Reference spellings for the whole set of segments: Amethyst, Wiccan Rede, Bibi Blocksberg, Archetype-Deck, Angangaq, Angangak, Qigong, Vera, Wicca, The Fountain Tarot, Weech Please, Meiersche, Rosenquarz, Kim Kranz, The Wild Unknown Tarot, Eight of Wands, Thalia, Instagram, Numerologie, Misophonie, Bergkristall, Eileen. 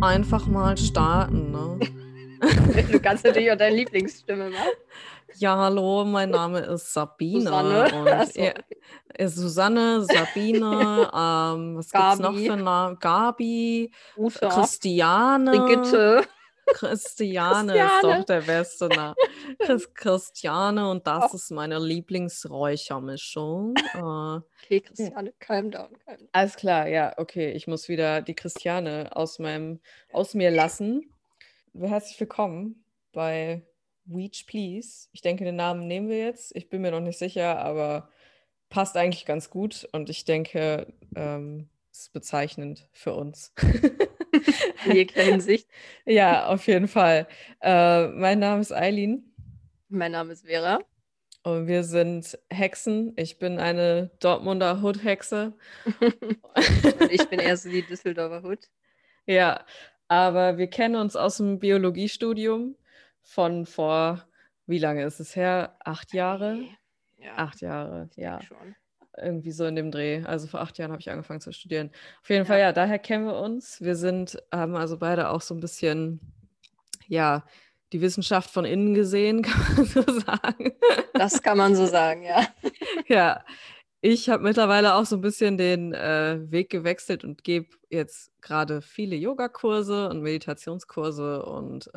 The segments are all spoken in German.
Einfach mal starten, ne? Du kannst natürlich auch deine Lieblingsstimme machen. Ja, hallo, mein Name ist Sabine. Susanne, Sabine, was gibt es noch für Namen? Gabi, Uta, Christiane. Brigitte. Christiane ist doch der beste Name. Christiane, und das ist meine Lieblingsräuchermischung. Okay, Christiane, calm down, calm down. Alles klar, ja, okay. Ich muss wieder die Christiane aus mir lassen. Herzlich willkommen bei Weech Please. Ich denke, den Namen nehmen wir jetzt. Ich bin mir noch nicht sicher, aber passt eigentlich ganz gut. Und ich denke, ist bezeichnend für uns. In jeglicher Hinsicht. Ja, auf jeden Fall. Mein Name ist Eileen. Mein Name ist Vera. Und wir sind Hexen. Ich bin eine Dortmunder Hood-Hexe. Und ich bin eher so die Düsseldorfer Hood. Ja, aber wir kennen uns aus dem Biologiestudium von vor, wie lange ist es her? 8 Jahre? Ja. 8 Jahre, ja. Schon. Irgendwie so in dem Dreh. Also vor 8 Jahren habe ich angefangen zu studieren. Auf jeden Fall, ja, daher kennen wir uns. Wir haben also beide auch so ein bisschen, ja, die Wissenschaft von innen gesehen, kann man so sagen. Das kann man so sagen, ja. Ja, ich habe mittlerweile auch so ein bisschen den Weg gewechselt und gebe jetzt gerade viele Yogakurse und Meditationskurse und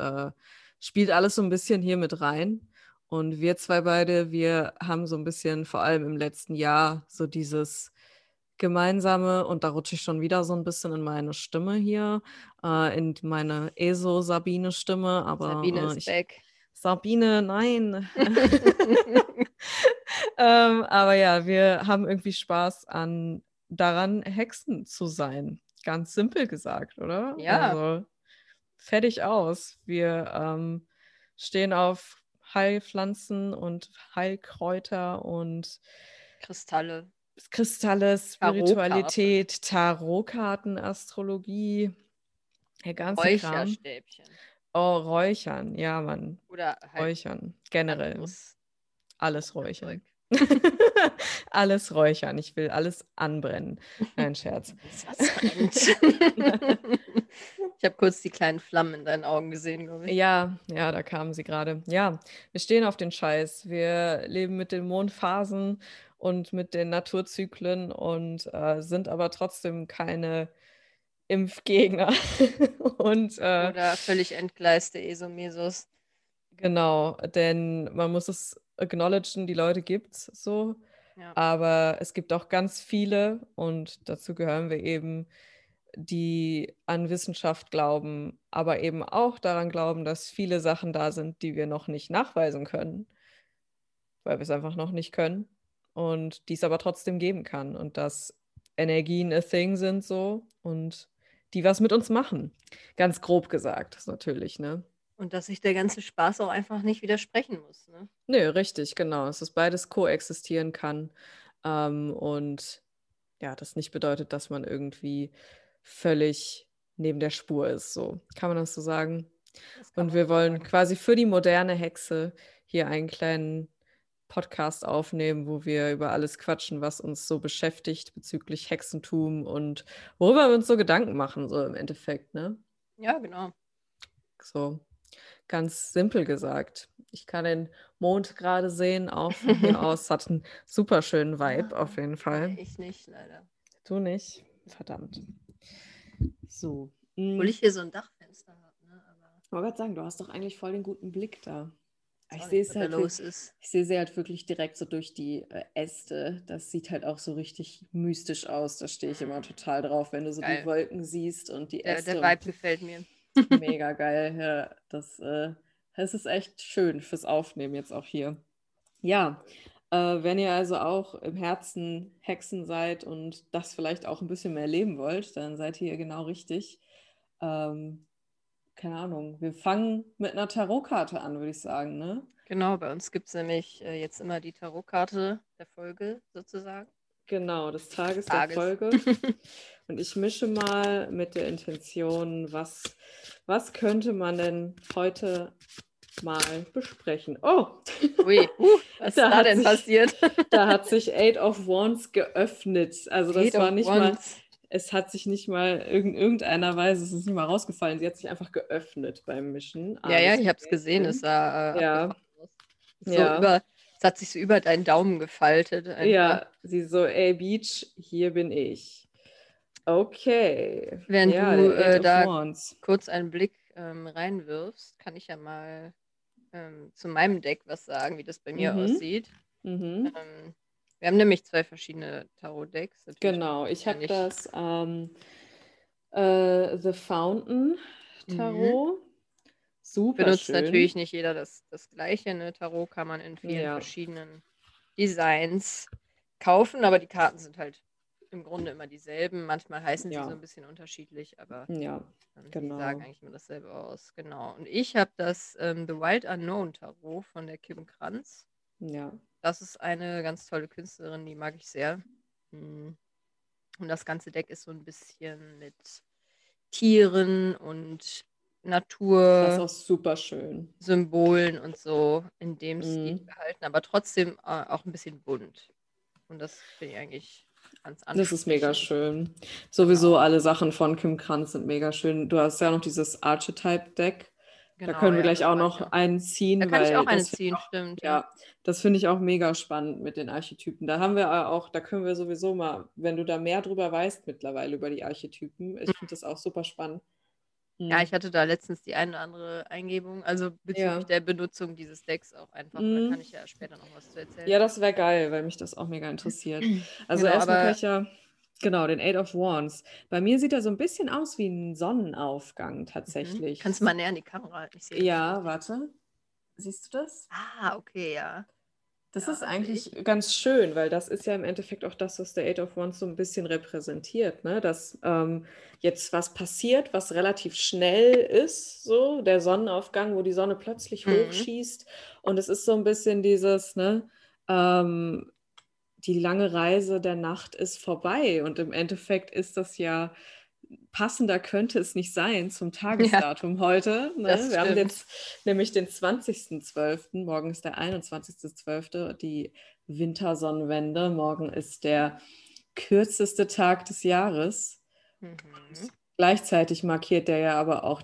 spielt alles so ein bisschen hier mit rein. Und wir zwei beide, wir haben so ein bisschen, vor allem im letzten Jahr, so dieses gemeinsame, und da rutsche ich schon wieder so ein bisschen in meine Stimme hier, in meine ESO-Sabine-Stimme. Aber Sabine ist back. Sabine, nein. Aber ja, wir haben irgendwie Spaß daran, Hexen zu sein. Ganz simpel gesagt, oder? Ja. Also, fertig aus. Wir stehen auf Heilpflanzen und Heilkräuter und Kristalle, Spiritualität, Tarotkarten, Astrologie, der ganze Räucherstäbchen. Kram. Oh, Räuchern, ja, Mann. Oder halt Räuchern, generell. Alles räuchern. Alles räuchern, ich will alles anbrennen. Nein, Scherz. Ich habe kurz die kleinen Flammen in deinen Augen gesehen, glaube ich. Ja, da kamen sie gerade. Ja, wir stehen auf den Scheiß. Wir leben mit den Mondphasen und mit den Naturzyklen und sind aber trotzdem keine Impfgegner. Und, oder völlig entgleiste Esomesos. Genau, denn man muss es acknowledgen, die Leute gibt es so. Ja. Aber es gibt auch ganz viele, und dazu gehören wir eben, die an Wissenschaft glauben, aber eben auch daran glauben, dass viele Sachen da sind, die wir noch nicht nachweisen können, weil wir es einfach noch nicht können und die es aber trotzdem geben kann, und dass Energien a thing sind so und die was mit uns machen. Ganz grob gesagt, natürlich, ne? Und dass sich der ganze Spaß auch einfach nicht widersprechen muss, ne? Nö, richtig, genau. Dass es beides koexistieren kann, und ja, das nicht bedeutet, dass man irgendwie völlig neben der Spur ist. So kann man das so sagen. Und wir wollen quasi für die moderne Hexe hier einen kleinen Podcast aufnehmen, wo wir über alles quatschen, was uns so beschäftigt bezüglich Hexentum und worüber wir uns so Gedanken machen, so im Endeffekt, ne? Ja, genau. So ganz simpel gesagt. Ich kann den Mond gerade sehen, auch von hier aus. Hat einen super schönen Vibe auf jeden Fall. Ich nicht, leider. Du nicht? Verdammt. So. Obwohl ich hier so ein Dachfenster habe, ne? Aber ich wollte gerade sagen, du hast doch eigentlich voll den guten Blick da. Ich sehe es halt wirklich direkt so durch die Äste. Das sieht halt auch so richtig mystisch aus. Da stehe ich immer total drauf, wenn du so geil die Wolken siehst und die Äste. Der Vibe gefällt mir. Mega geil. Ja, das ist echt schön fürs Aufnehmen jetzt auch hier. Ja, wenn ihr also auch im Herzen Hexen seid und das vielleicht auch ein bisschen mehr leben wollt, dann seid ihr genau richtig. keine Ahnung, wir fangen mit einer Tarotkarte an, würde ich sagen, ne? Genau, bei uns gibt es nämlich jetzt immer die Tarotkarte der Folge sozusagen. Genau, des Tages. Der Folge. Und ich mische mal mit der Intention, was könnte man denn heute mal besprechen. Oh! Ui, was ist da denn passiert? Da hat sich Eight of Wands geöffnet. Also das war nicht mal, es hat sich nicht mal in irgendeiner Weise, es ist nicht mal rausgefallen, sie hat sich einfach geöffnet beim Mischen. Aber ja, ich habe es gesehen, es sah es hat sich so über deinen Daumen gefaltet. Einfach. Ja, sie so, ey Beach, hier bin ich. Okay. Während du da kurz einen Blick reinwirfst, kann ich ja mal zu meinem Deck was sagen, wie das bei mir aussieht. Mhm. Wir haben nämlich zwei verschiedene Tarot-Decks. Genau, ich habe das The Fountain Tarot. Mhm. Super benutzt schön. Natürlich nicht jeder das gleiche. Ne? Tarot kann man in vielen verschiedenen Designs kaufen, aber die Karten sind halt im Grunde immer dieselben. Manchmal heißen sie so ein bisschen unterschiedlich, aber die sagen eigentlich immer dasselbe aus. Genau. Und ich habe das The Wild Unknown Tarot von der Kim Kranz. Ja. Das ist eine ganz tolle Künstlerin, die mag ich sehr. Und das ganze Deck ist so ein bisschen mit Tieren und Natur. Das ist auch super schön. Symbolen und so in dem Stil gehalten, aber trotzdem auch ein bisschen bunt. Und das finde ich eigentlich ganz anders. Das ist mega schön. Sowieso alle Sachen von Kim Kranz sind mega schön. Du hast ja noch dieses Archetype-Deck. Genau, da können wir gleich auch noch einen ziehen. Da kann ich auch einen ziehen, stimmt. Ja, das finde ich auch mega spannend mit den Archetypen. Da haben wir auch, da können wir sowieso mal, wenn du da mehr drüber weißt mittlerweile über die Archetypen, ich finde das auch super spannend. Ja, ich hatte da letztens die eine oder andere Eingebung, also bezüglich der Benutzung dieses Decks auch einfach, da kann ich ja später noch was zu erzählen. Ja, das wäre geil, weil mich das auch mega interessiert. Also erstmal kann ich den Eight of Wands. Bei mir sieht er so ein bisschen aus wie ein Sonnenaufgang tatsächlich. Mhm. Kannst du mal näher an die Kamera halt nicht sehen? Ja, warte. Siehst du das? Ah, okay, ja. Das ist eigentlich ganz schön, weil das ist ja im Endeffekt auch das, was der Eight of Wands so ein bisschen repräsentiert, ne? Dass jetzt was passiert, was relativ schnell ist, so der Sonnenaufgang, wo die Sonne plötzlich hochschießt. Und es ist so ein bisschen dieses, ne, die lange Reise der Nacht ist vorbei. Und im Endeffekt ist das ja, passender könnte es nicht sein zum Tagesdatum heute. Ne? Wir haben jetzt nämlich den 20.12., morgen ist der 21.12., die Wintersonnenwende. Morgen ist der kürzeste Tag des Jahres. Mhm. Gleichzeitig markiert der ja aber auch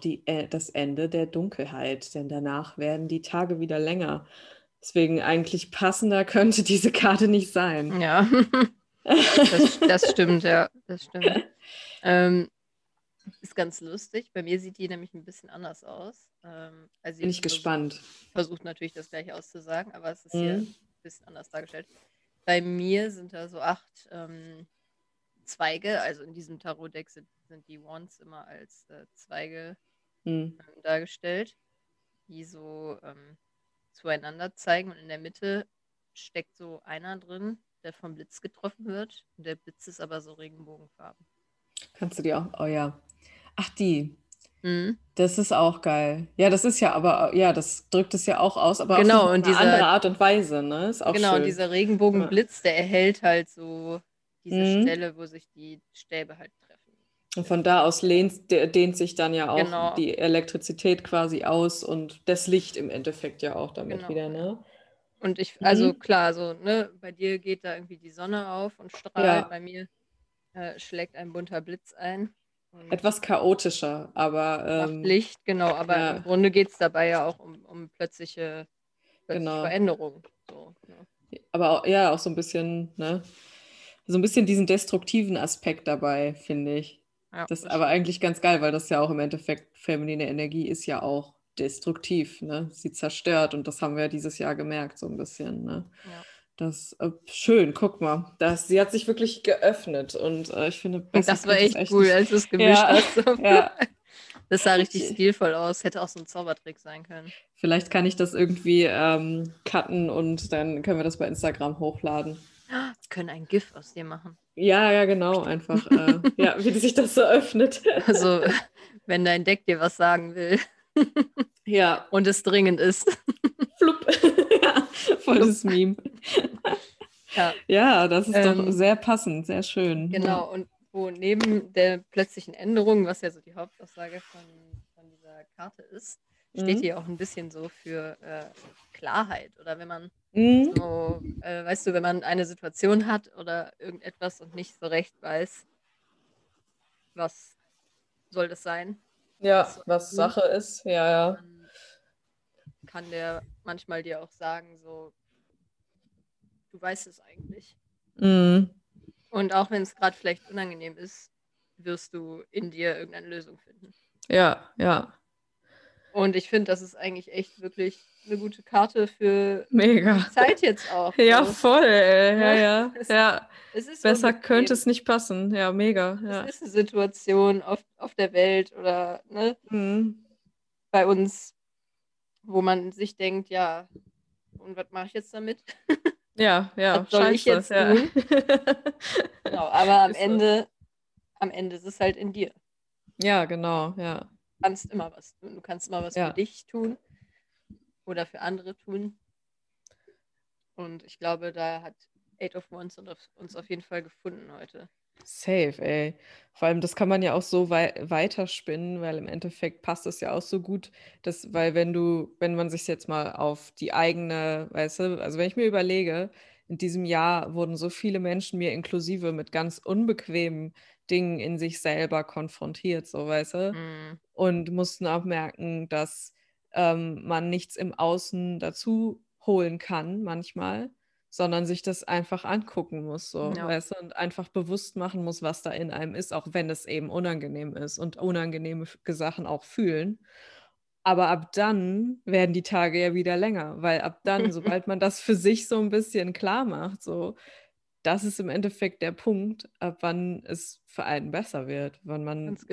das Ende der Dunkelheit, denn danach werden die Tage wieder länger. Deswegen eigentlich passender könnte diese Karte nicht sein. Ja, das stimmt, ja, das stimmt. Ist ganz lustig. Bei mir sieht die nämlich ein bisschen anders aus. Also bin ich gespannt. Versucht natürlich das gleiche auszusagen, aber es ist hier ein bisschen anders dargestellt. Bei mir sind da so 8 Zweige. Also in diesem Tarot-Deck sind die Wands immer als Zweige dargestellt, die so zueinander zeigen. Und in der Mitte steckt so einer drin, der vom Blitz getroffen wird. Und der Blitz ist aber so regenbogenfarben. Kannst du die auch? Oh ja. Ach, die. Das ist auch geil. Ja, das ist ja aber, ja, das drückt es ja auch aus, aber auf eine andere Art und Weise, ne? Ist auch schön. Und dieser Regenbogenblitz, der erhält halt so diese Stelle, wo sich die Stäbe halt treffen. Und von da aus dehnt sich dann ja auch die Elektrizität quasi aus und das Licht im Endeffekt ja auch damit wieder, ne? Und ich, also klar, so, ne, bei dir geht da irgendwie die Sonne auf und strahlt, bei mir schlägt ein bunter Blitz ein. Etwas chaotischer, aber macht Licht, aber im Grunde geht es dabei ja auch um plötzliche Veränderungen. So, ne? Aber auch so ein bisschen, ne? So ein bisschen diesen destruktiven Aspekt dabei, finde ich. Ja, das ist aber eigentlich ganz geil, weil das ja auch im Endeffekt feminine Energie ist ja auch destruktiv, ne? Sie zerstört und das haben wir dieses Jahr gemerkt, so ein bisschen, ne? Ja. Das schön, guck mal. Sie hat sich wirklich geöffnet und ich finde... Das war echt cool, als du es gemischt hast. Ja. Das sah richtig stilvoll aus. Hätte auch so ein Zaubertrick sein können. Vielleicht kann ich das irgendwie cutten und dann können wir das bei Instagram hochladen. Wir können ein GIF aus dir machen. Ja, genau, einfach, ja, wie sich das so öffnet. Also, wenn dein Deck dir was sagen will. Ja. Und es dringend ist. Flupp. Ja, volles Meme. Ja. Ja, das ist doch sehr passend, sehr schön. Genau, und wo neben der plötzlichen Änderung, was ja so die Hauptaussage von dieser Karte ist, steht hier auch ein bisschen so für Klarheit. Oder wenn man so, weißt du, wenn man eine Situation hat oder irgendetwas und nicht so recht weiß, was soll das sein? Ja, was Sache ist, ja. Kann der manchmal dir auch sagen, so, du weißt es eigentlich. Mhm. Und auch wenn es gerade vielleicht unangenehm ist, wirst du in dir irgendeine Lösung finden. Ja. Und ich finde, das ist eigentlich echt wirklich eine gute Karte für mega Zeit jetzt auch. Ja, so. Voll, ey. Ja. Es ist besser könnte es nicht passen. Ja, mega. Ja. Es ist eine Situation auf der Welt oder ne, bei uns, wo man sich denkt, ja, und was mache ich jetzt damit? Ja, was soll ich jetzt tun? Genau, aber am Ende ist es halt in dir. Ja, genau, ja. Du kannst immer was tun. Du kannst immer was für dich tun oder für andere tun. Und ich glaube, da hat Eight of Wands uns auf jeden Fall gefunden heute. Safe, ey. Vor allem, das kann man ja auch so weiterspinnen, weil im Endeffekt passt es ja auch so gut, dass, weil wenn man sich jetzt mal auf die eigene, weißt du, also wenn ich mir überlege, in diesem Jahr wurden so viele Menschen, mir inklusive, mit ganz unbequemen Dingen in sich selber konfrontiert, so, weißt du, und mussten auch merken, dass man nichts im Außen dazu holen kann manchmal, sondern sich das einfach angucken muss, so, weißt du, und einfach bewusst machen muss, was da in einem ist, auch wenn es eben unangenehm ist und unangenehme Sachen auch fühlen. Aber ab dann werden die Tage ja wieder länger, weil ab dann, sobald man das für sich so ein bisschen klar macht, so, das ist im Endeffekt der Punkt, ab wann es für einen besser wird, wann man mit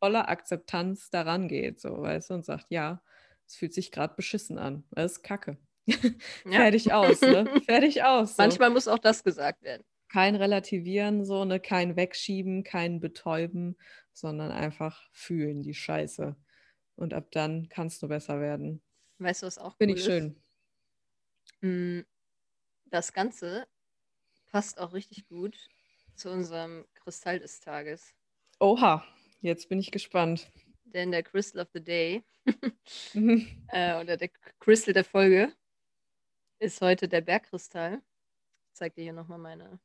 voller Akzeptanz daran geht, so, weißt du, und sagt, ja, es fühlt sich gerade beschissen an, das ist Kacke. Fertig aus, ne? Fertig aus. So. Manchmal muss auch das gesagt werden. Kein Relativieren, so, ne? Kein Wegschieben, kein Betäuben, sondern einfach fühlen die Scheiße. Und ab dann kann es nur besser werden. Weißt du, was auch cool ist? Finde ich schön. Das Ganze passt auch richtig gut zu unserem Kristall des Tages. Oha, jetzt bin ich gespannt. Denn der Crystal of the Day oder der Crystal der Folge ist heute der Bergkristall. Ich zeige dir hier nochmal meine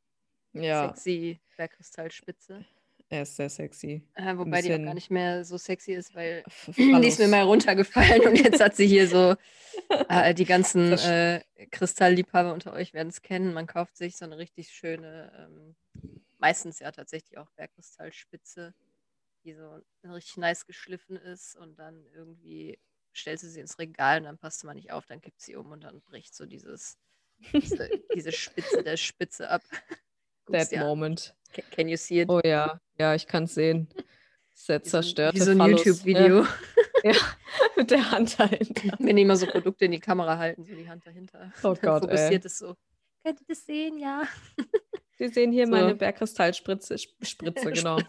sexy Bergkristallspitze. Er ist sehr sexy. Wobei die auch gar nicht mehr so sexy ist, weil die ist mir mal runtergefallen und jetzt hat sie hier so, die ganzen Kristallliebhaber unter euch werden es kennen, man kauft sich so eine richtig schöne, meistens ja tatsächlich auch Bergkristallspitze, die so richtig nice geschliffen ist und dann irgendwie stellst du sie ins Regal und dann passt du mal nicht auf, dann kippt sie um und dann bricht so diese Spitze der Spitze ab. That moment. Can you see it? Oh ja, ich kann es sehen. Das ist der zerstörte Phallus. Wie so ein YouTube-Video. Ja, mit der Hand dahinter. Wenn die immer so Produkte in die Kamera halten, so die Hand dahinter. Oh Gott, fokussiert es so. Könnt ihr das sehen? Ja. Wir sehen hier so meine Bergkristallspritze, genau.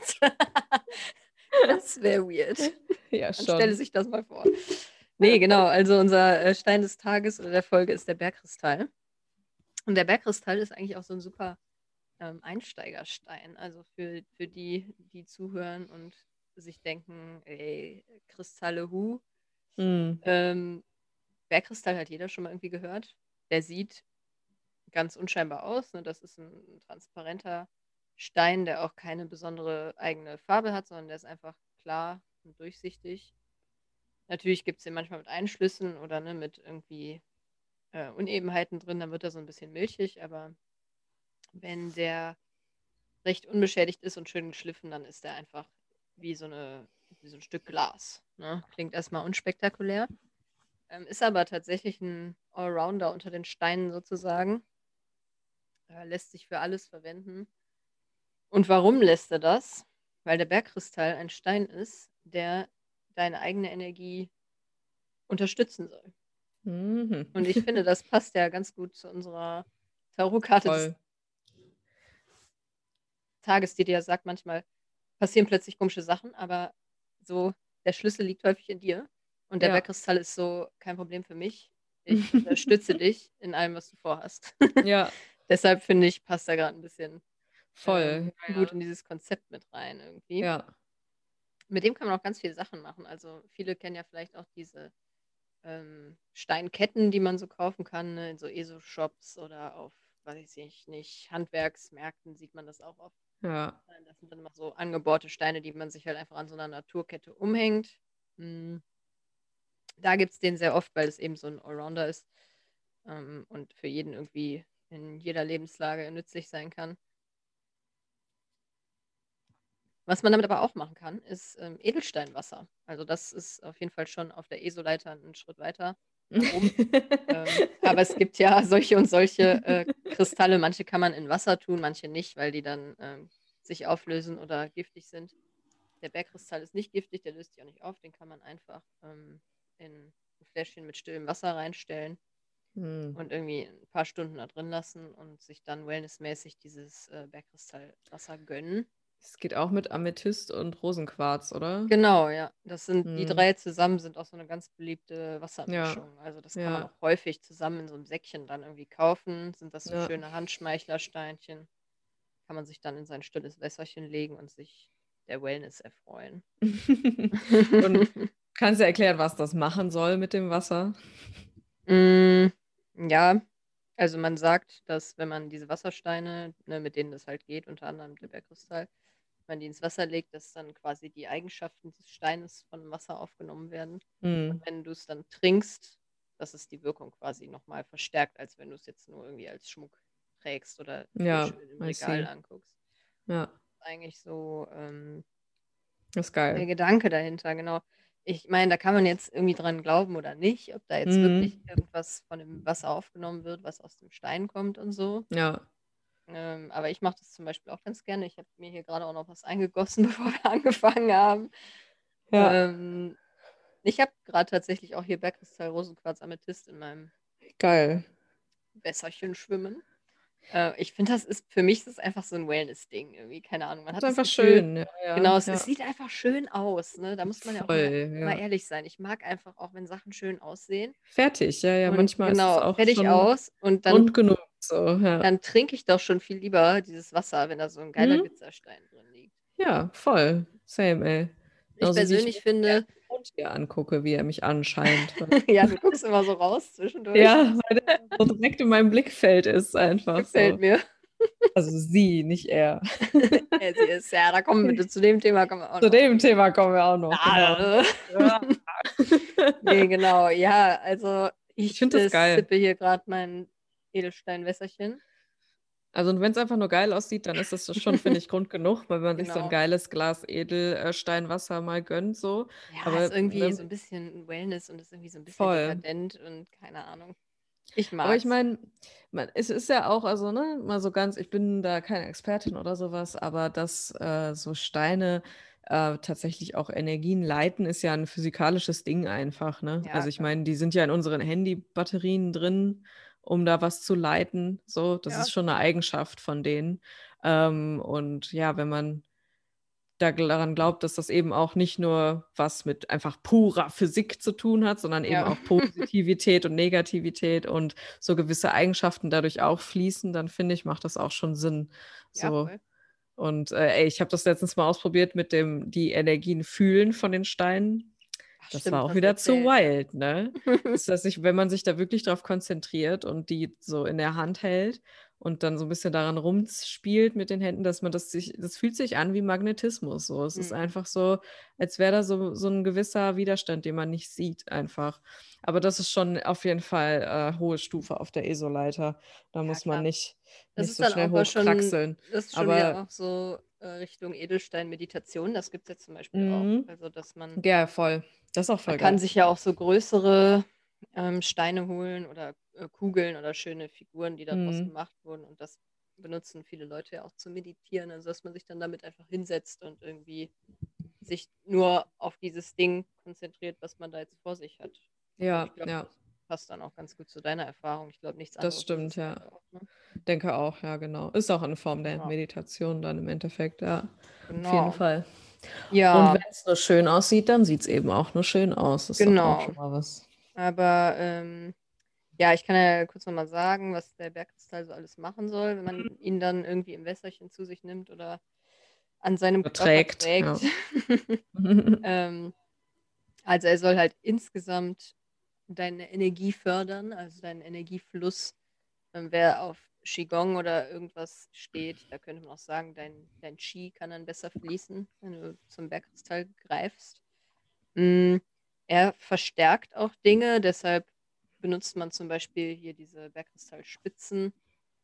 Das wäre weird. Ja, schon. Dann stelle sich das mal vor. Nee, genau, also unser Stein des Tages oder der Folge ist der Bergkristall. Und der Bergkristall ist eigentlich auch so ein super Einsteigerstein, also für die, die zuhören und sich denken, ey, Kristalle, hu. Bergkristall hat jeder schon mal irgendwie gehört. Der sieht ganz unscheinbar aus. Ne? Das ist ein transparenter Stein, der auch keine besondere eigene Farbe hat, sondern der ist einfach klar und durchsichtig. Natürlich gibt es den manchmal mit Einschlüssen oder ne, mit irgendwie Unebenheiten drin, dann wird er so ein bisschen milchig, aber wenn der recht unbeschädigt ist und schön geschliffen, dann ist der einfach wie so ein Stück Glas. Ne? Klingt erstmal unspektakulär. Ist aber tatsächlich ein Allrounder unter den Steinen sozusagen. Lässt sich für alles verwenden. Und warum lässt er das? Weil der Bergkristall ein Stein ist, der deine eigene Energie unterstützen soll. Mhm. Und ich finde, das passt ja ganz gut zu unserer Tarotkarte. Tages, die dir ja sagt, manchmal passieren plötzlich komische Sachen, aber so der Schlüssel liegt häufig in dir. Und der Bergkristall ist so, kein Problem für mich. Ich unterstütze dich in allem, was du vorhast. Ja. Deshalb finde ich, passt da gerade ein bisschen voll gut in dieses Konzept mit rein irgendwie. Ja. Mit dem kann man auch ganz viele Sachen machen. Also viele kennen ja vielleicht auch diese Steinketten, die man so kaufen kann, ne? In so ESO-Shops oder auf, weiß ich nicht, Handwerksmärkten sieht man das auch oft. Ja. Das sind dann immer so angebohrte Steine, die man sich halt einfach an so einer Naturkette umhängt. Mhm. Da gibt es den sehr oft, weil es eben so ein Allrounder ist und für jeden irgendwie in jeder Lebenslage nützlich sein kann. Was man damit aber auch machen kann, ist Edelsteinwasser. Also das ist auf jeden Fall schon auf der ESO-Leiter einen Schritt weiter nach oben. Aber es gibt ja solche und solche Kristalle. Manche kann man in Wasser tun, manche nicht, weil die dann sich auflösen oder giftig sind. Der Bergkristall ist nicht giftig, der löst sich auch nicht auf. Den kann man einfach in ein Fläschchen mit stillem Wasser reinstellen und irgendwie ein paar Stunden da drin lassen und sich dann wellnessmäßig dieses Bergkristallwasser gönnen. Es geht auch mit Amethyst und Rosenquarz, oder? Genau, ja. Das sind die drei zusammen, sind auch so eine ganz beliebte Wassermischung. Ja. Also das kann man auch häufig zusammen in so einem Säckchen dann irgendwie kaufen. Sind das so schöne Handschmeichlersteinchen. Kann man sich dann in sein stilles Wässerchen legen und sich der Wellness erfreuen. Und kannst du erklären, was das machen soll mit dem Wasser? Ja. Also man sagt, dass wenn man diese Wassersteine, ne, mit denen das halt geht, unter anderem der Bergkristall, wenn man die ins Wasser legt, dass dann quasi die Eigenschaften des Steines von dem Wasser aufgenommen werden. Und wenn du es dann trinkst, dass es die Wirkung quasi nochmal verstärkt, als wenn du es jetzt nur irgendwie als Schmuck trägst oder schön im Regal anguckst. Ja. Das ist eigentlich so das ist geil. Der Gedanke dahinter, genau. Ich meine, da kann man jetzt irgendwie dran glauben oder nicht, ob da jetzt wirklich irgendwas von dem Wasser aufgenommen wird, was aus dem Stein kommt und so. Ja. Aber ich mache das zum Beispiel auch ganz gerne. Ich habe mir hier gerade auch noch was eingegossen, bevor wir angefangen haben. Ja. Ich habe gerade tatsächlich auch hier Bergkristall, Rosenquarz, Amethyst in meinem Wässerchen schwimmen. Ich finde, das ist, für mich ist das einfach so ein Wellness-Ding irgendwie, keine Ahnung. Man hat das ist einfach Gefühl, schön. Ja, genau, es sieht einfach schön aus, ne? Da muss man ja auch mal ehrlich sein. Ich mag einfach auch, wenn Sachen schön aussehen. Fertig, und manchmal ist es auch fertig schon aus und dann rund genug. So, Dann trinke ich doch schon viel lieber dieses Wasser, wenn da so ein geiler Glitzerstein drin liegt. Ja, voll. Same, ey. Genauso ich persönlich finde... hier angucke, wie er mich anscheint. Ja, du guckst immer so raus zwischendurch. Ja, weil der so direkt in meinem Blickfeld ist einfach. Gefällt mir. Also sie, nicht er. Ja, sie ist, ja, da kommen wir, zu dem Thema kommen wir auch noch. Zu dem Thema kommen wir auch noch. Ja, genau. Ja. Nee, genau. Ja, also ich finde das geil. Sippe hier gerade mein Edelsteinwässerchen. Also und wenn es einfach nur geil aussieht, dann ist das schon, finde ich, Grund genug, weil man sich so ein geiles Glas Edelsteinwasser mal gönnt. So. Ja, aber ist irgendwie so ein bisschen Wellness und ist irgendwie so ein bisschen dekadent und keine Ahnung. Ich mag es. Aber ich meine, es ist ja auch, also ne, mal so ganz, ich bin da keine Expertin oder sowas, aber dass so Steine tatsächlich auch Energien leiten, ist ja ein physikalisches Ding einfach. Ne? Ja, also ich meine, die sind ja in unseren Handybatterien drin, um da was zu leiten, so, das ist schon eine Eigenschaft von denen. Und ja, wenn man daran glaubt, dass das eben auch nicht nur was mit einfach purer Physik zu tun hat, sondern eben auch Positivität und Negativität und so gewisse Eigenschaften dadurch auch fließen, dann finde ich, macht das auch schon Sinn. So. Ja, und ich habe das letztens mal ausprobiert mit dem, die Energien fühlen von den Steinen. Das stimmt, war auch wieder zu wild, ne? Das heißt, wenn man sich da wirklich drauf konzentriert und die so in der Hand hält und dann so ein bisschen daran rumspielt mit den Händen, dass man das fühlt sich an wie Magnetismus. So. Es ist einfach so, als wäre da so ein gewisser Widerstand, den man nicht sieht einfach. Aber das ist schon auf jeden Fall hohe Stufe auf der ESO-Leiter. Da muss man nicht so schnell hochkraxeln. Das ist schon wieder auch so Richtung Edelstein-Meditation. Das gibt es jetzt zum Beispiel auch. Also, dass man voll. Das ist auch voll geil. Man kann sich ja auch so größere Steine holen oder Kugeln oder schöne Figuren, die daraus gemacht wurden. Und das benutzen viele Leute ja auch zu meditieren. Also dass man sich dann damit einfach hinsetzt und irgendwie sich nur auf dieses Ding konzentriert, was man da jetzt vor sich hat. Ja, ich glaub, das passt dann auch ganz gut zu deiner Erfahrung. Ich glaube, nichts anderes. Das stimmt, ja. Auch, ne? denke auch, ja, genau. Ist auch eine Form der Meditation dann im Endeffekt, ja. Genau. Auf jeden Fall. Ja. Und wenn es nur schön aussieht, dann sieht es eben auch nur schön aus. Das ist auch schon mal was. Aber ja, ich kann ja kurz nochmal sagen, was der Bergkristall so alles machen soll, wenn man ihn dann irgendwie im Wässerchen zu sich nimmt oder an seinem Körper trägt. Ja. Also er soll halt insgesamt deine Energie fördern, also deinen Energiefluss. Wer auf Qigong oder irgendwas steht, da könnte man auch sagen, dein Qi kann dann besser fließen, wenn du zum Bergkristall greifst. Er verstärkt auch Dinge, deshalb benutzt man zum Beispiel hier diese Bergkristallspitzen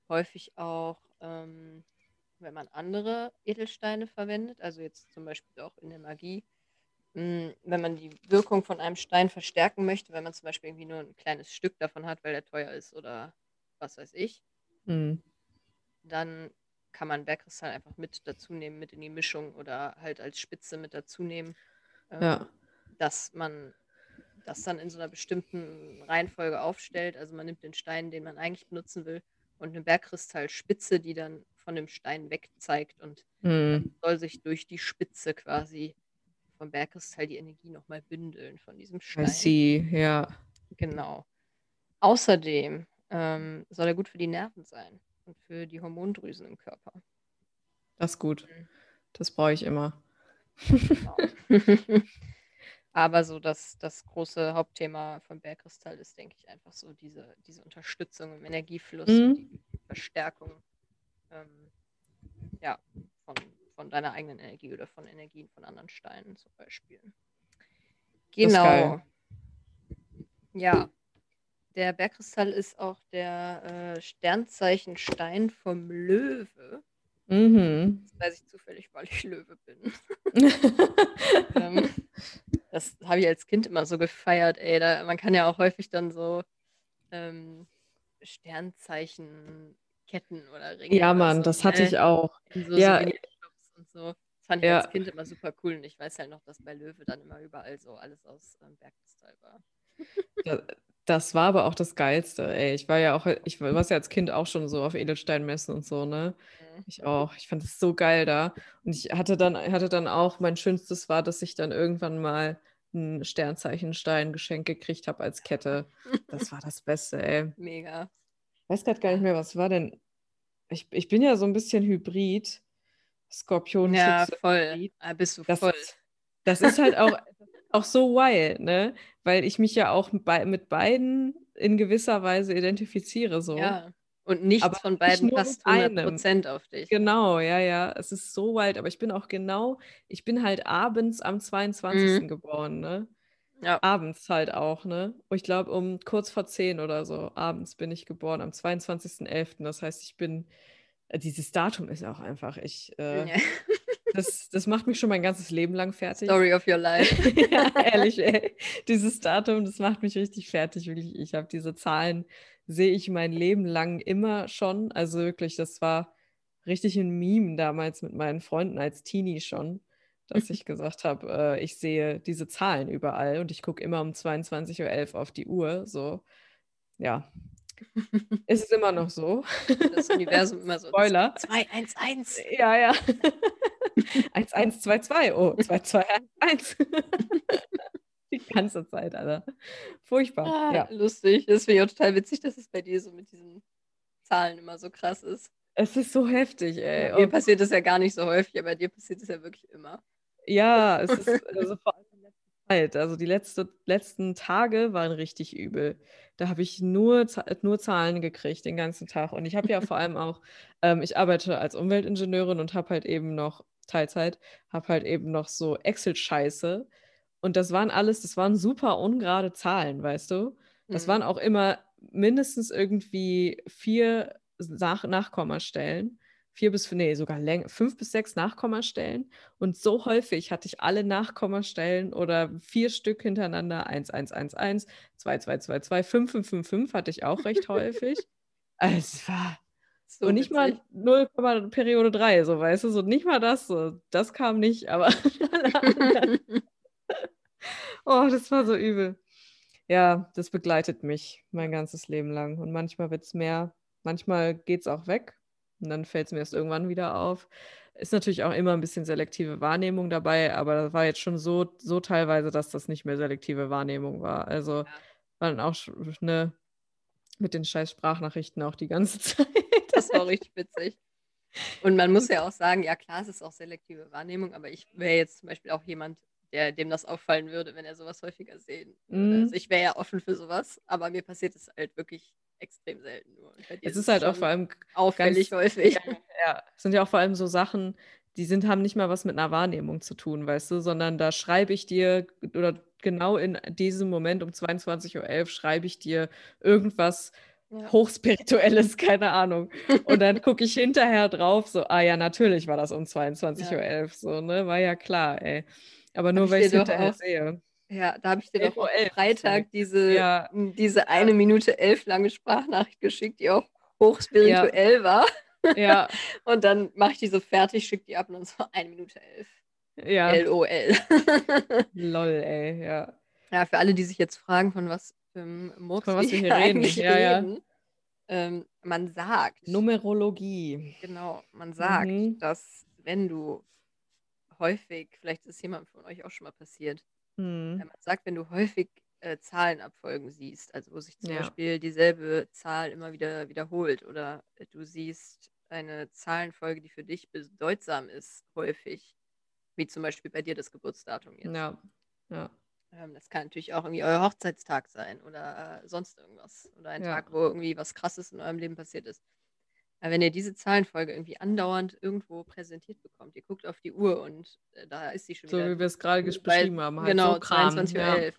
häufig auch, wenn man andere Edelsteine verwendet, also jetzt zum Beispiel auch in der Magie. Wenn man die Wirkung von einem Stein verstärken möchte, wenn man zum Beispiel irgendwie nur ein kleines Stück davon hat, weil der teuer ist oder was weiß ich, dann kann man Bergkristall einfach mit dazu nehmen, mit in die Mischung oder halt als Spitze mit dazu nehmen, dass man das dann in so einer bestimmten Reihenfolge aufstellt. Also man nimmt den Stein, den man eigentlich benutzen will, und eine Bergkristallspitze, die dann von dem Stein weg zeigt und soll sich durch die Spitze quasi vom Bergkristall die Energie nochmal bündeln von diesem Stein. I see, ja. Genau. Außerdem soll er gut für die Nerven sein und für die Hormondrüsen im Körper. Das ist gut. Das brauche ich immer. Genau. Aber so das große Hauptthema von Bergkristall ist, denke ich, einfach so diese Unterstützung im Energiefluss und die Verstärkung von deiner eigenen Energie oder von Energien von anderen Steinen zum Beispiel. Genau. Ja. Der Bergkristall ist auch der Sternzeichenstein vom Löwe. Das weiß ich zufällig, weil ich Löwe bin. Das habe ich als Kind immer so gefeiert, ey. Man kann ja auch häufig dann so Sternzeichenketten oder Ringe. Ja, Mann, so, das hatte ich auch. So und so. Das fand ich als Kind immer super cool. Und ich weiß halt noch, dass bei Löwe dann immer überall so alles aus Bergkristall war. Das war aber auch das Geilste, ey. Ich war ja als Kind auch schon so auf Edelsteinmessen und so, ne? Ich auch. Ich fand es so geil da. Und ich hatte dann auch, mein Schönstes war, dass ich dann irgendwann mal ein Sternzeichenstein geschenkt gekriegt habe als Kette. Das war das Beste, ey. Mega. Ich weiß gerade gar nicht mehr, was war denn. Ich bin ja so ein bisschen Hybrid. Skorpion. Ja, voll. Bist du voll. Das ist halt auch... Auch so wild, ne? Weil ich mich ja auch mit beiden in gewisser Weise identifiziere. So. Ja, und nichts aber von beiden passt 100% auf dich. Genau, ja. Es ist so wild, aber ich bin halt abends am 22. Geboren, ne? Ja. Abends halt auch, ne? Ich glaube, um kurz vor 10 oder so abends bin ich geboren, am 22.11. Das heißt, dieses Datum ist auch einfach, Das macht mich schon mein ganzes Leben lang fertig. Story of your life. Ja, ehrlich, ey. Dieses Datum, das macht mich richtig fertig. Wirklich. Ich habe diese Zahlen, sehe ich mein Leben lang immer schon. Also wirklich, das war richtig ein Meme damals mit meinen Freunden als Teenie schon, dass ich gesagt habe, ich sehe diese Zahlen überall und ich gucke immer um 22.11 Uhr auf die Uhr. So, ja. Ist es immer noch so. Das Universum immer so. Spoiler. 211. Ja. 1122. Oh, 2211. Die ganze Zeit, Alter. Furchtbar. Ja. Lustig. Das finde ich auch total witzig, dass es bei dir so mit diesen Zahlen immer so krass ist. Es ist so heftig, ey. Mir passiert das ja gar nicht so häufig, aber dir passiert es ja wirklich immer. Ja, es ist also vor allem in letzter Zeit. Also die letzten Tage waren richtig übel. Da habe ich nur Zahlen gekriegt den ganzen Tag. Und ich habe ja vor allem auch, ich arbeite als Umweltingenieurin und habe halt eben noch Teilzeit, habe halt eben noch so Excel-Scheiße. Und das waren super ungerade Zahlen, weißt du? Das waren auch immer mindestens irgendwie 4 Nachkommastellen. 5 bis 6 Nachkommastellen. Und so häufig hatte ich alle Nachkommastellen oder 4 Stück hintereinander, 1111, 2222, 5555 hatte ich auch recht häufig. Es war so und nicht witzig. Mal 0, Periode 3, so weißt du, so nicht mal das, so. Das kam nicht, aber oh, das war so übel. Ja, das begleitet mich mein ganzes Leben lang und manchmal wird es mehr, Manchmal geht es auch weg und dann fällt es mir erst irgendwann wieder auf. Ist natürlich auch immer ein bisschen selektive Wahrnehmung dabei, aber das war jetzt schon so teilweise, dass das nicht mehr selektive Wahrnehmung war. Also waren auch mit den scheiß Sprachnachrichten auch die ganze Zeit. Das war richtig witzig. Und man muss ja auch sagen, ja klar, es ist auch selektive Wahrnehmung, aber ich wäre jetzt zum Beispiel auch jemand, dem das auffallen würde, wenn er sowas häufiger sehen würde. Also ich wäre ja offen für sowas, aber mir passiert es halt wirklich extrem selten nur. Es ist halt auch vor allem auffällig häufig. Ja, es sind ja auch vor allem so Sachen, die haben nicht mal was mit einer Wahrnehmung zu tun, weißt du, sondern da schreibe ich dir, oder genau in diesem Moment um 22:11 Uhr schreibe ich dir irgendwas Hochspirituelles, keine Ahnung. Und dann gucke ich hinterher drauf, so, ah ja, natürlich war das um 22:11 Uhr, so, ne, war ja klar, ey. Aber nur, weil ich es hinterher sehe. Ja, da habe ich dir doch am Freitag diese 1:11 lange Sprachnachricht geschickt, die auch hochspirituell war. Ja. Und dann mache ich die so fertig, schicke die ab und dann so 1:11. Ja. LOL. Lol, ey, ja. Ja, für alle, die sich jetzt fragen, von was wir hier reden. Man sagt. Numerologie. Genau, man sagt, dass wenn du häufig, vielleicht ist jemand von euch auch schon mal passiert, man sagt, wenn du häufig Zahlenabfolgen siehst, also wo sich zum Beispiel dieselbe Zahl immer wieder wiederholt oder du siehst eine Zahlenfolge, die für dich bedeutsam ist, häufig, wie zum Beispiel bei dir das Geburtsdatum jetzt. Ja. Das kann natürlich auch irgendwie euer Hochzeitstag sein oder sonst irgendwas. Oder ein Tag, wo irgendwie was Krasses in eurem Leben passiert ist. Aber wenn ihr diese Zahlenfolge irgendwie andauernd irgendwo präsentiert bekommt, ihr guckt auf die Uhr und da ist sie schon wieder. So wie wir es gerade beschrieben haben. Halt genau, so 22:11 Uhr.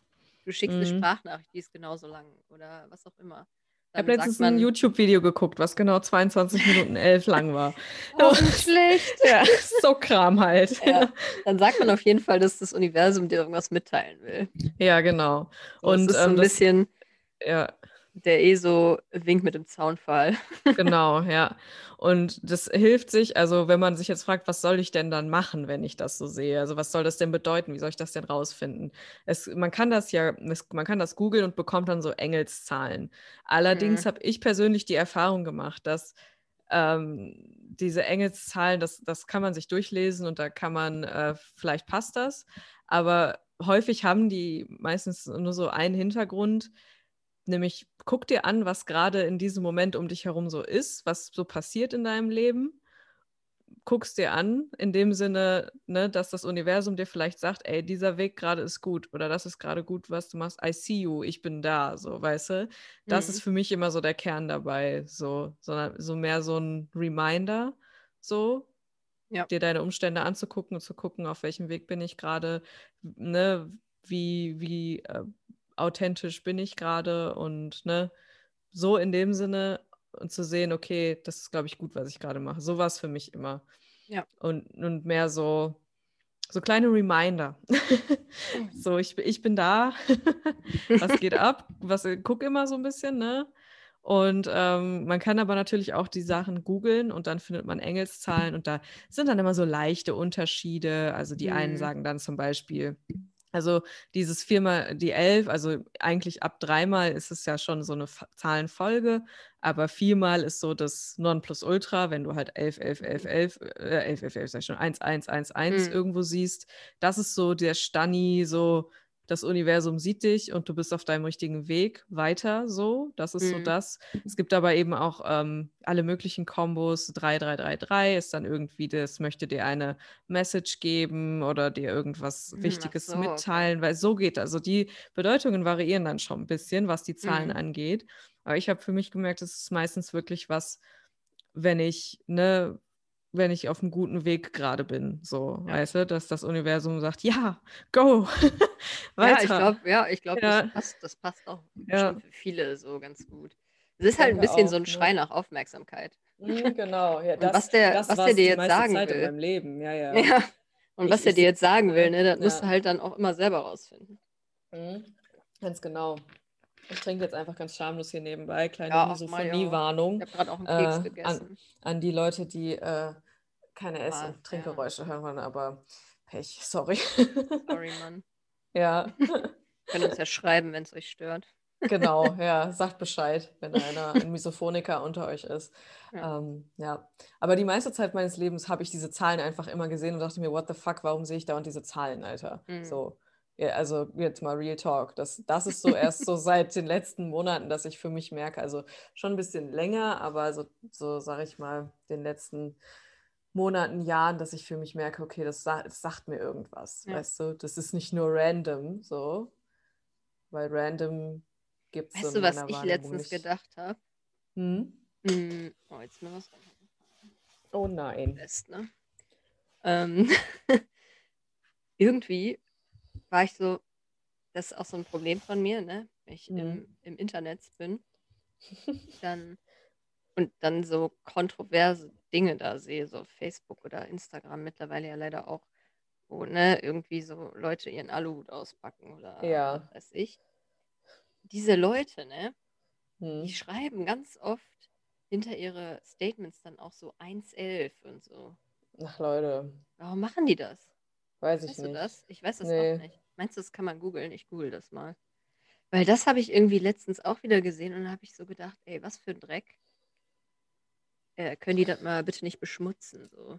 Du schickst eine Sprachnachricht, die ist genauso lang oder was auch immer. Dann ich habe letztens ein YouTube-Video geguckt, was genau 22:11 Minuten lang war. Auch nicht schlecht. Ja, so Kram halt. Ja. Dann sagt man auf jeden Fall, dass das Universum dir irgendwas mitteilen will. Ja, genau. Und das ist so ein bisschen der winkt mit dem Zaunfall. Genau, ja. Und das hilft sich, also wenn man sich jetzt fragt, was soll ich denn dann machen, wenn ich das so sehe? Also was soll das denn bedeuten? Wie soll ich das denn rausfinden? Man kann das googeln und bekommt dann so Engelszahlen. Allerdings habe ich persönlich die Erfahrung gemacht, dass diese Engelszahlen, das kann man sich durchlesen und da kann man, vielleicht passt das, aber häufig haben die meistens nur so einen Hintergrund, nämlich guck dir an, was gerade in diesem Moment um dich herum so ist, was so passiert in deinem Leben. Guckst dir an, in dem Sinne, ne, dass das Universum dir vielleicht sagt, ey, dieser Weg gerade ist gut oder das ist gerade gut, was du machst. I see you, ich bin da, so, weißt du? Das ist für mich immer so der Kern dabei, so, sondern so mehr so ein Reminder, so. Ja. Dir deine Umstände anzugucken und zu gucken, auf welchem Weg bin ich gerade, ne, wie authentisch bin ich gerade und ne, so in dem Sinne und zu sehen, okay, das ist, glaube ich, gut, was ich gerade mache. So war es für mich immer. Ja. Und mehr so kleine Reminder. So, ich bin da. Was geht ab? Guck immer so ein bisschen, ne? Und man kann aber natürlich auch die Sachen googeln und dann findet man Engelszahlen und da sind dann immer so leichte Unterschiede. Also die einen sagen dann zum Beispiel, also dieses 4 mal die 11, also eigentlich ab 3 mal ist es ja schon so eine Zahlenfolge, aber 4 mal ist so das Nonplusultra, wenn du halt 11, 11, 11, sag ich schon, 1, 1, 1, 1 irgendwo siehst. Das ist so der Stani, so das Universum sieht dich und du bist auf deinem richtigen Weg weiter, so. Das ist so das. Es gibt aber eben auch alle möglichen Kombos. 3, 3, 3, 3 ist dann irgendwie das, möchte dir eine Message geben oder dir irgendwas Wichtiges mitteilen, weil so geht das. Also die Bedeutungen variieren dann schon ein bisschen, was die Zahlen angeht. Aber ich habe für mich gemerkt, es ist meistens wirklich was, wenn ich auf einem guten Weg gerade bin, so, weißt du, dass das Universum sagt, ja, go, weiter. Ich glaube, das passt auch schon für viele so ganz gut. Es ist halt ein bisschen so ein Schrei nach Aufmerksamkeit. Genau, ja. Und was der dir jetzt sagen will. In meinem Leben. Ja. Und was der dir jetzt sagen will, ne, das musst du halt dann auch immer selber rausfinden. Ganz genau. Ich trinke jetzt einfach ganz schamlos hier nebenbei, kleine Misophonie-Warnung. Ich habe gerade auch einen Keks gegessen. An die Leute, die keine Ess- und Trinkgeräusche hören, aber Pech, sorry. Sorry, Mann. Ja. Könnt uns ja schreiben, wenn es euch stört. Genau, ja, sagt Bescheid, wenn einer ein Misophoniker unter euch ist. Ja. Ja. Aber die meiste Zeit meines Lebens habe ich diese Zahlen einfach immer gesehen und dachte mir, what the fuck, warum sehe ich da und diese Zahlen, Alter? Mhm. So, ja, also jetzt mal Real Talk. Das ist so erst so seit den letzten Monaten, dass ich für mich merke, also schon ein bisschen länger, aber so sage ich mal, den letzten Monaten, Jahren, dass ich für mich merke, okay, das sagt mir irgendwas, ja. Weißt du? Das ist nicht nur random, so, weil random... Gibt's weißt du, was ich letztens gedacht habe? Oh, jetzt mal was. Oh nein. Best, ne? Irgendwie war ich so, das ist auch so ein Problem von mir, ne? Wenn ich im Internet bin dann so kontroverse Dinge da sehe, so Facebook oder Instagram mittlerweile ja leider auch, wo ne, irgendwie so Leute ihren Aluhut auspacken oder ja. Was weiß ich. Diese Leute, ne, die schreiben ganz oft hinter ihre Statements dann auch so 1,11 und so. Ach, Leute. Warum machen die das? Weißt du nicht. Das? Ich weiß das auch nicht. Meinst du, das kann man googeln? Ich google das mal. Weil das habe ich irgendwie letztens auch wieder gesehen und da habe ich so gedacht, ey, was für ein Dreck. Können die das mal bitte nicht beschmutzen? So.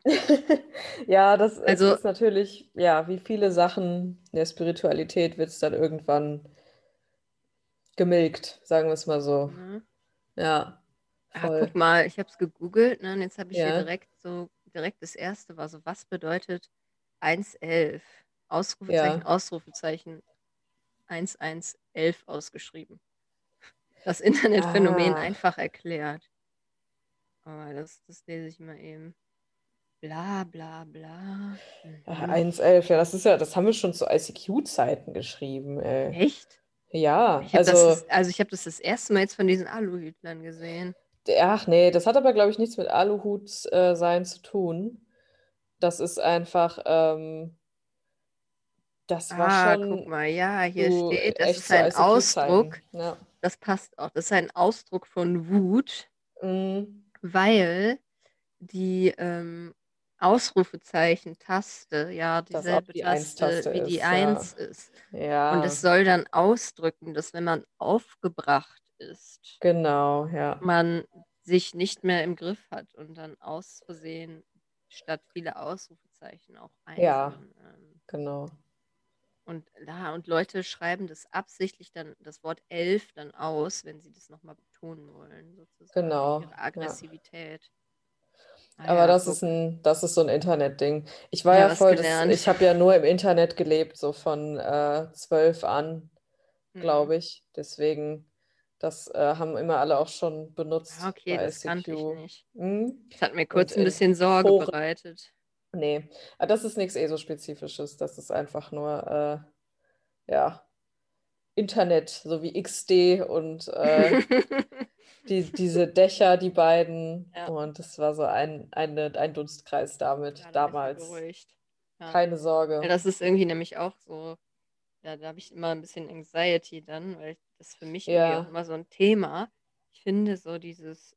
Ja, das ist natürlich, ja, wie viele Sachen der Spiritualität wird es dann irgendwann... gemilkt, sagen wir es mal so. Mhm. Ja. Voll. Ah, guck mal, ich habe es gegoogelt, ne, und jetzt habe ich hier direkt das erste war so, was bedeutet 1,11? Ausrufezeichen, ja. Ausrufezeichen 1,1,11 ausgeschrieben. Das Internetphänomen einfach erklärt. Aber das lese ich mal eben. Bla, bla, bla. Mhm. 1,11, ja, das haben wir schon zu ICQ-Zeiten geschrieben, ey. Echt? Ja, ich habe das erste Mal jetzt von diesen Aluhütlern gesehen. Ach nee, das hat aber, glaube ich, nichts mit Aluhuts sein zu tun. Das ist einfach, das war schon... guck mal, ja, hier steht, das ist ein Ausdruck, ja. Das passt auch, das ist ein Ausdruck von Wut, weil die Ausrufezeichen-Taste, ja, dieselbe die Taste wie die 1 ist. Ja. Und das soll dann ausdrücken, dass wenn man aufgebracht ist, genau, ja, man sich nicht mehr im Griff hat und dann aus Versehen statt viele Ausrufezeichen auch 1. Ja, genau. Und Leute schreiben das absichtlich dann das Wort 11 dann aus, wenn sie das nochmal betonen wollen, sozusagen. Genau. Ihre Aggressivität. Ja. Aber das ist so ein Internetding. Ich war ich habe ja nur im Internet gelebt, so von 12 an, glaube ich. Deswegen, das haben immer alle auch schon benutzt. Ja, okay, das kannte ich nicht. Das hat mir kurz ein bisschen Sorge bereitet. Nee, aber das ist nichts ESO-Spezifisches. Das ist einfach nur, Internet, so wie XD und diese Dächer, die beiden. Ja. Und das war so ein Dunstkreis damit, damals. Ja. Keine Sorge. Ja, das ist irgendwie nämlich auch so, da habe ich immer ein bisschen Anxiety dann, weil das für mich irgendwie auch immer so ein Thema. Ich finde so dieses,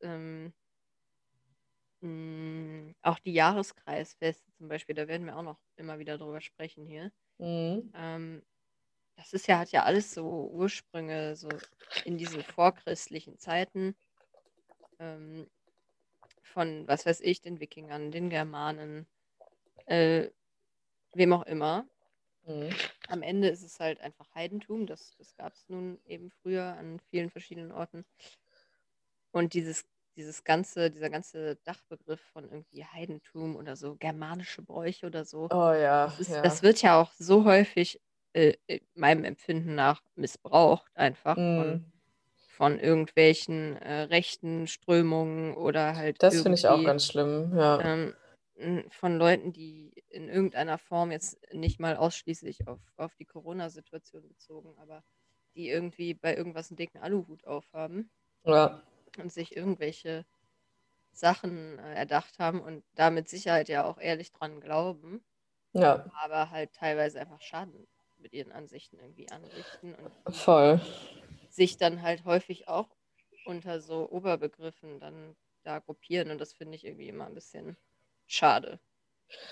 auch die Jahreskreisfeste zum Beispiel, da werden wir auch noch immer wieder drüber sprechen hier. Das ist hat ja alles so Ursprünge, so in diesen vorchristlichen Zeiten von, was weiß ich, den Wikingern, den Germanen, wem auch immer. Am Ende ist es halt einfach Heidentum, das gab es nun eben früher an vielen verschiedenen Orten. Und dieser ganze Dachbegriff von irgendwie Heidentum oder so, germanische Bräuche oder so, das wird ja auch so häufig meinem Empfinden nach missbraucht einfach von irgendwelchen rechten Strömungen oder halt das finde ich auch ganz schlimm, von Leuten, die in irgendeiner Form jetzt nicht mal ausschließlich auf die Corona-Situation bezogen, aber die irgendwie bei irgendwas einen dicken Aluhut aufhaben und sich irgendwelche Sachen erdacht haben und da mit Sicherheit ja auch ehrlich dran glauben, aber halt teilweise einfach Schaden mit ihren Ansichten irgendwie anrichten und sich dann halt häufig auch unter so Oberbegriffen dann da gruppieren und das finde ich irgendwie immer ein bisschen schade.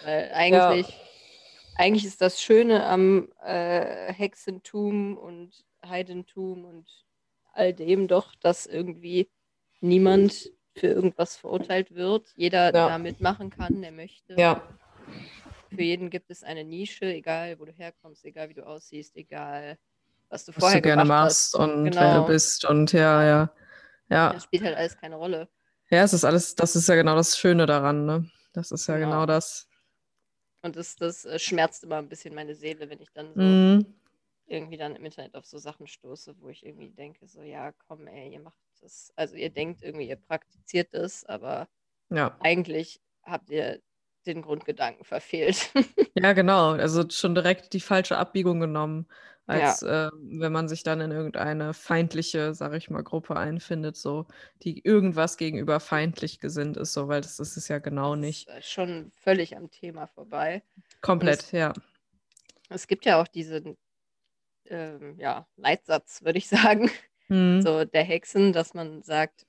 Weil eigentlich ist das Schöne am Hexentum und Heidentum und all dem doch, dass irgendwie niemand für irgendwas verurteilt wird. Jeder da mitmachen kann, der möchte. Ja. Für jeden gibt es eine Nische, egal wo du herkommst, egal wie du aussiehst, egal was du vorher gemacht hast. Was du gerne machst und wer du bist und ja. Das spielt halt alles keine Rolle. Ja, es ist alles, das ist ja genau das Schöne daran, ne? Das ist ja genau das. Und das schmerzt immer ein bisschen meine Seele, wenn ich dann so irgendwie dann im Internet auf so Sachen stoße, wo ich irgendwie denke, so, ja, komm, ey, ihr macht das. Also ihr denkt irgendwie, ihr praktiziert das, aber eigentlich habt ihr den Grundgedanken verfehlt. Ja, genau. Also schon direkt die falsche Abbiegung genommen, als wenn man sich dann in irgendeine feindliche, sag ich mal, Gruppe einfindet, so, die irgendwas gegenüber feindlich gesinnt ist, so, weil das ist ja genau nicht. Das ist schon völlig am Thema vorbei. Komplett, Es gibt ja auch diesen Leitsatz, würde ich sagen, so der Hexen, dass man sagt,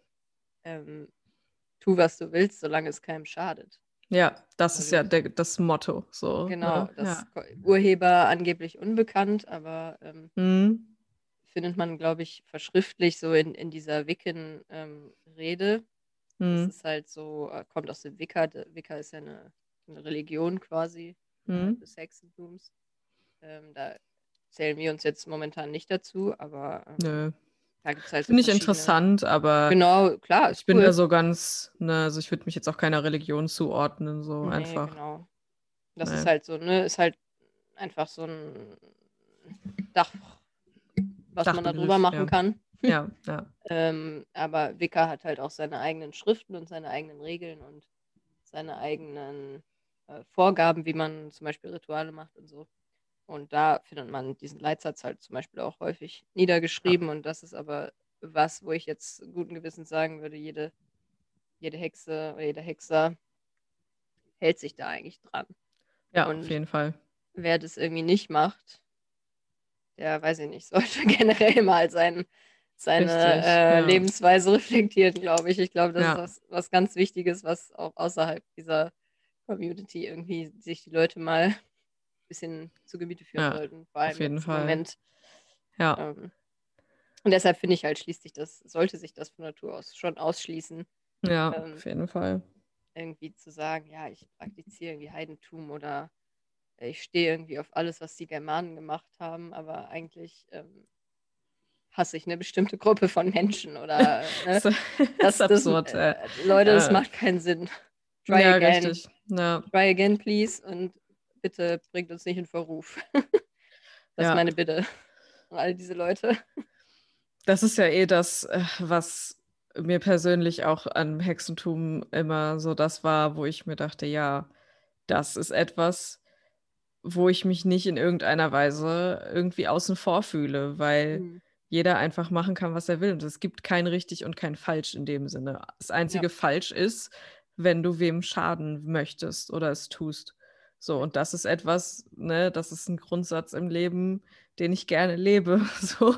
tu, was du willst, solange es keinem schadet. Ja, das ist ja das Motto. So, genau, das Urheber angeblich unbekannt, aber findet man, glaube ich, verschriftlich so in dieser Wiccan-Rede. Das ist halt so, kommt aus dem Wicca. Wicca ist ja eine Religion quasi des Hexentums. Da zählen wir uns jetzt momentan nicht dazu, aber da gibt's halt so Finde ich interessant, aber genau, klar, ich bin da so ganz, ne, also ich würde mich jetzt auch keiner Religion zuordnen, so einfach. Genau. Das ist halt so, ne, ist halt einfach so ein Dach, was man da drüber machen kann. Ja. Aber Wicca hat halt auch seine eigenen Schriften und seine eigenen Regeln und seine eigenen Vorgaben, wie man zum Beispiel Rituale macht und so. Und da findet man diesen Leitsatz halt zum Beispiel auch häufig niedergeschrieben. Und das ist aber was, wo ich jetzt guten Gewissens sagen würde, jede Hexe oder jeder Hexer hält sich da eigentlich dran. Ja, und auf jeden Fall. Wer das irgendwie nicht macht, der, weiß ich nicht, sollte generell mal seine Lebensweise reflektieren, glaube ich. Ich glaube, das ist was ganz Wichtiges, was auch außerhalb dieser Community irgendwie sich die Leute mal bisschen zu Gebiete führen sollten, vor allem im Moment. Ja. Und deshalb finde ich halt, sollte sich das von Natur aus schon ausschließen. Ja, auf jeden Fall. Irgendwie zu sagen, ja, ich praktiziere irgendwie Heidentum oder ich stehe irgendwie auf alles, was die Germanen gemacht haben, aber eigentlich hasse ich eine bestimmte Gruppe von Menschen oder das ist absurd. Leute, das macht keinen Sinn. Try again. Richtig. Ja. Try again, please. Und bitte bringt uns nicht in Verruf. Das ist meine Bitte an all diese Leute. Das ist ja eh das, was mir persönlich auch an Hexentum immer so das war, wo ich mir dachte, ja, das ist etwas, wo ich mich nicht in irgendeiner Weise irgendwie außen vor fühle, weil jeder einfach machen kann, was er will. Und es gibt kein richtig und kein falsch in dem Sinne. Das einzige Falsch ist, wenn du wem schaden möchtest oder es tust. So, und das ist etwas, ne, das ist ein Grundsatz im Leben, den ich gerne lebe, so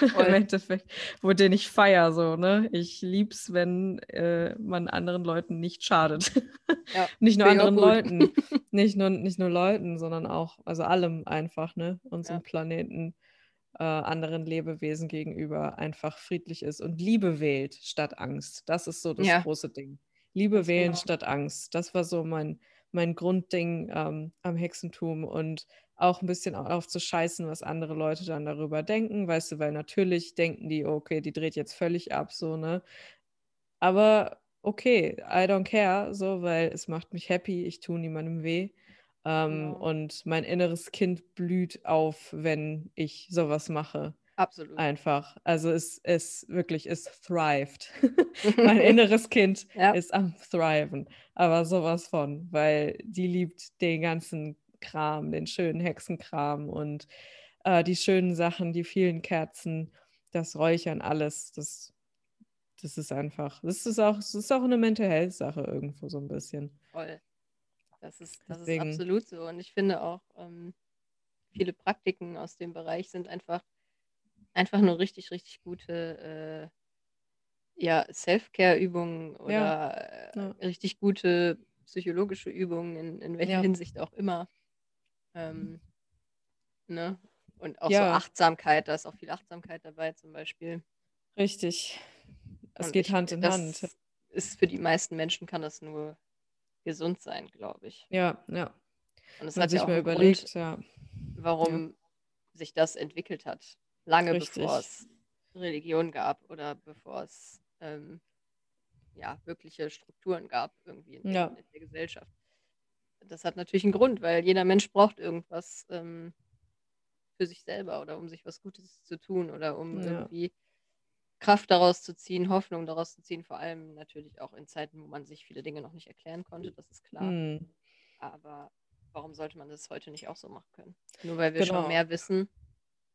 im Endeffekt, den ich feiere, so, ne. Ich lieb's, wenn man anderen Leuten nicht schadet. Ja, nicht nur anderen Leuten, nicht nur Leuten, sondern auch, also allem einfach, ne, unserem Planeten, anderen Lebewesen gegenüber einfach friedlich ist und Liebe wählt statt Angst. Das ist so das große Ding. Liebe wählen statt Angst. Das war so mein Grundding am Hexentum und auch ein bisschen aufzuscheißen, was andere Leute dann darüber denken, weißt du, weil natürlich denken die, okay, die dreht jetzt völlig ab, so, ne, aber okay, I don't care, so, weil es macht mich happy, ich tue niemandem weh und mein inneres Kind blüht auf, wenn ich sowas mache. Absolut. Einfach. Also es thrived. Mein inneres Kind ist am thriven. Aber sowas von, weil die liebt den ganzen Kram, den schönen Hexenkram und die schönen Sachen, die vielen Kerzen, das Räuchern, alles. Das ist einfach, das ist auch eine Mental Health Sache irgendwo so ein bisschen. Voll. Das ist absolut so. Und ich finde auch, viele Praktiken aus dem Bereich sind einfach nur richtig, richtig gute Self-Care-Übungen oder richtig gute psychologische Übungen, in welcher Hinsicht auch immer. Ne? Und auch so Achtsamkeit, da ist auch viel Achtsamkeit dabei zum Beispiel. Richtig. Es geht Hand in Hand. Das ist für die meisten Menschen, kann das nur gesund sein, glaube ich. Ja, ja. Und es hat sich mir überlegt, warum sich das entwickelt hat. Lange bevor es Religion gab oder bevor es wirkliche Strukturen gab irgendwie in der Gesellschaft. Das hat natürlich einen Grund, weil jeder Mensch braucht irgendwas für sich selber oder um sich was Gutes zu tun oder um irgendwie Kraft daraus zu ziehen, Hoffnung daraus zu ziehen, vor allem natürlich auch in Zeiten, wo man sich viele Dinge noch nicht erklären konnte, das ist klar. Mhm. Aber warum sollte man das heute nicht auch so machen können? Nur weil wir schon mehr wissen,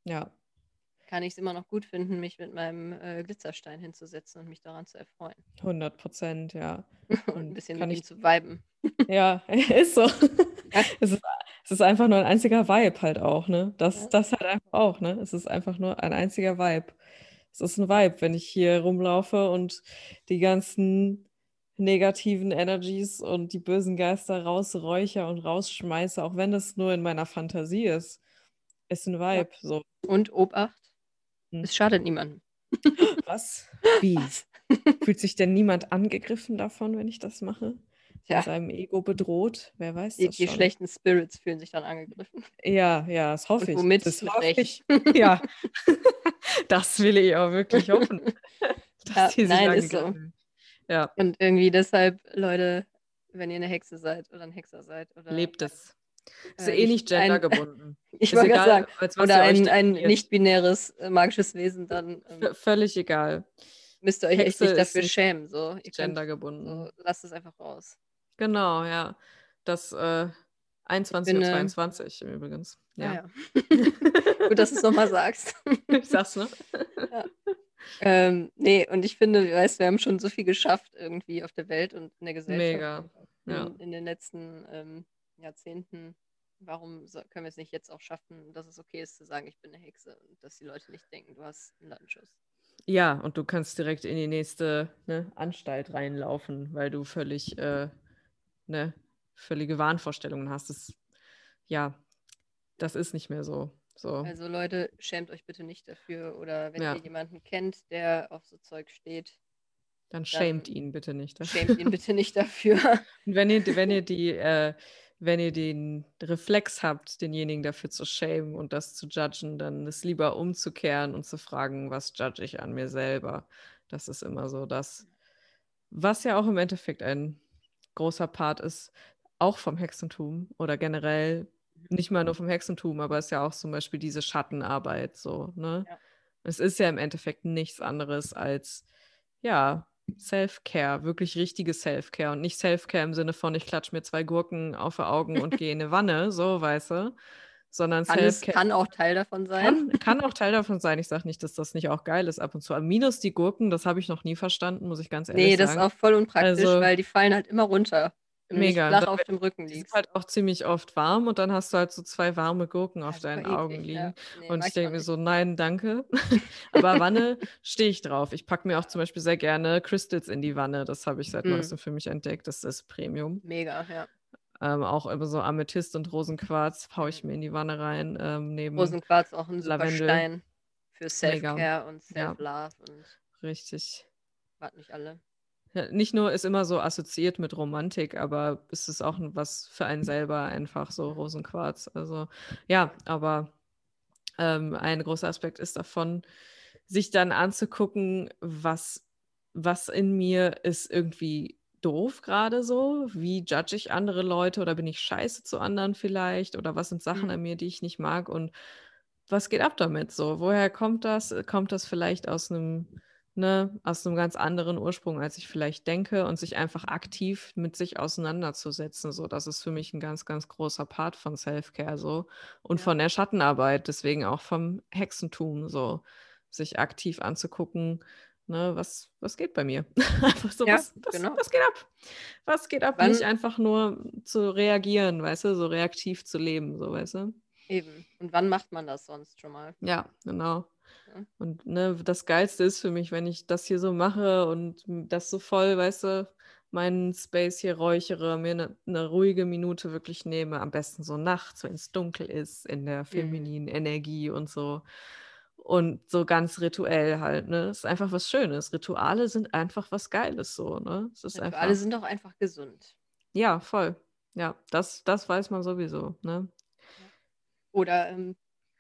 kann ich es immer noch gut finden, mich mit meinem Glitzerstein hinzusetzen und mich daran zu erfreuen. 100%, ja. Und ein bisschen mit ihm zu viben. Ja, ist so. Ja. Es ist einfach nur ein einziger Vibe halt auch, ne? Das halt einfach auch, ne? Es ist einfach nur ein einziger Vibe. Es ist ein Vibe, wenn ich hier rumlaufe und die ganzen negativen Energies und die bösen Geister rausräuche und rausschmeiße, auch wenn das nur in meiner Fantasie ist. Ist ein Vibe. Ja. So. Und Obacht, es schadet niemandem. Was? Wie? Was? Fühlt sich denn niemand angegriffen davon, wenn ich das mache? Ja. Mit seinem Ego bedroht? Wer weiß das schon? Die schlechten Spirits fühlen sich dann angegriffen. Ja, ja, das hoffe ich. Womit? Das hoffe ich. Ja. Das will ich auch wirklich hoffen. Dass die sich angegriffen. So. Ja. Und irgendwie deshalb, Leute, wenn ihr eine Hexe seid oder ein Hexer seid. Oder lebt es. Ist ja nicht gendergebunden. Ich wollte gerade sagen, oder ein nicht-binäres magisches Wesen dann. Völlig egal. Müsst ihr euch Hexe echt nicht dafür schämen. So. Gendergebunden. So, lasst es einfach raus. Genau, ja. Das 21 und 22 übrigens. Ja. Gut, dass du es nochmal sagst. Ich sag's, ne? Ja. Nee, und ich finde, wir haben schon so viel geschafft irgendwie auf der Welt und in der Gesellschaft. Mega. Ja. In den letzten Jahrzehnten. Warum können wir es nicht jetzt auch schaffen, dass es okay ist zu sagen, ich bin eine Hexe und dass die Leute nicht denken, du hast einen Lattenschuss. Ja, und du kannst direkt in die nächste Anstalt reinlaufen, weil du völlig völlige Wahnvorstellungen hast. Das ist nicht mehr so. Also Leute, schämt euch bitte nicht dafür. Oder wenn ihr jemanden kennt, der auf so Zeug steht, dann schämt ihn bitte nicht dafür. Und wenn ihr den Reflex habt, denjenigen dafür zu schämen und das zu judgen, dann ist lieber umzukehren und zu fragen, was judge ich an mir selber. Das ist immer so das, was ja auch im Endeffekt ein großer Part ist, auch vom Hexentum oder generell, nicht mal nur vom Hexentum, aber es ist ja auch zum Beispiel diese Schattenarbeit so, ne? Ja. Es ist ja im Endeffekt nichts anderes als, Self-Care, wirklich richtige Self-Care und nicht Self-Care im Sinne von, ich klatsche mir 2 Gurken auf die Augen und gehe in eine Wanne, so, weißt du, sondern Self-Care. Kann auch Teil davon sein. Kann auch Teil davon sein. Ich sage nicht, dass das nicht auch geil ist ab und zu. Minus die Gurken, das habe ich noch nie verstanden, muss ich ganz ehrlich sagen. Nee, das ist auch voll unpraktisch, weil die fallen halt immer runter. Mega. Flach auf dem Rücken liegst. Ist halt auch ziemlich oft warm und dann hast du halt so 2 warme Gurken auf deinen Augen liegen. Ja. Nee, und ich denke mir so, nein, danke. Aber Wanne stehe ich drauf. Ich packe mir auch zum Beispiel sehr gerne Crystals in die Wanne. Das habe ich seit neuestem für mich entdeckt. Das ist Premium. Mega, ja. Auch immer so Amethyst und Rosenquarz haue ich mir in die Wanne rein. Neben Rosenquarz auch ein super Lavendel. Stein für Self-Care und Self-Love. Und richtig. Wart nicht alle. Ja, nicht nur ist immer so assoziiert mit Romantik, aber ist es auch was für einen selber einfach so Rosenquarz. Also aber ein großer Aspekt ist davon, sich dann anzugucken, was in mir ist irgendwie doof gerade so, wie judge ich andere Leute oder bin ich scheiße zu anderen vielleicht oder was sind Sachen an mir, die ich nicht mag und was geht ab damit so, woher kommt das? Kommt das vielleicht aus einem ganz anderen Ursprung, als ich vielleicht denke und sich einfach aktiv mit sich auseinanderzusetzen. So, das ist für mich ein ganz, ganz großer Part von Self-Care so und von der Schattenarbeit, deswegen auch vom Hexentum so, sich aktiv anzugucken, was geht bei mir? Einfach so, was geht ab? Was geht ab? Wann? Nicht einfach nur zu reagieren, weißt du, so reaktiv zu leben, so, weißt du? Eben. Und wann macht man das sonst schon mal? Ja, genau. Und das Geilste ist für mich, wenn ich das hier so mache und das so voll, weißt du, meinen Space hier räuchere, mir eine ruhige Minute wirklich nehme, am besten so nachts, wenn es dunkel ist, in der femininen Energie und so. Und so ganz rituell halt, ne? Das ist einfach was Schönes. Rituale sind einfach was Geiles, so, ne? Es ist Rituale einfach, sind auch einfach gesund. Ja, voll. Ja, das weiß man sowieso, ne? Oder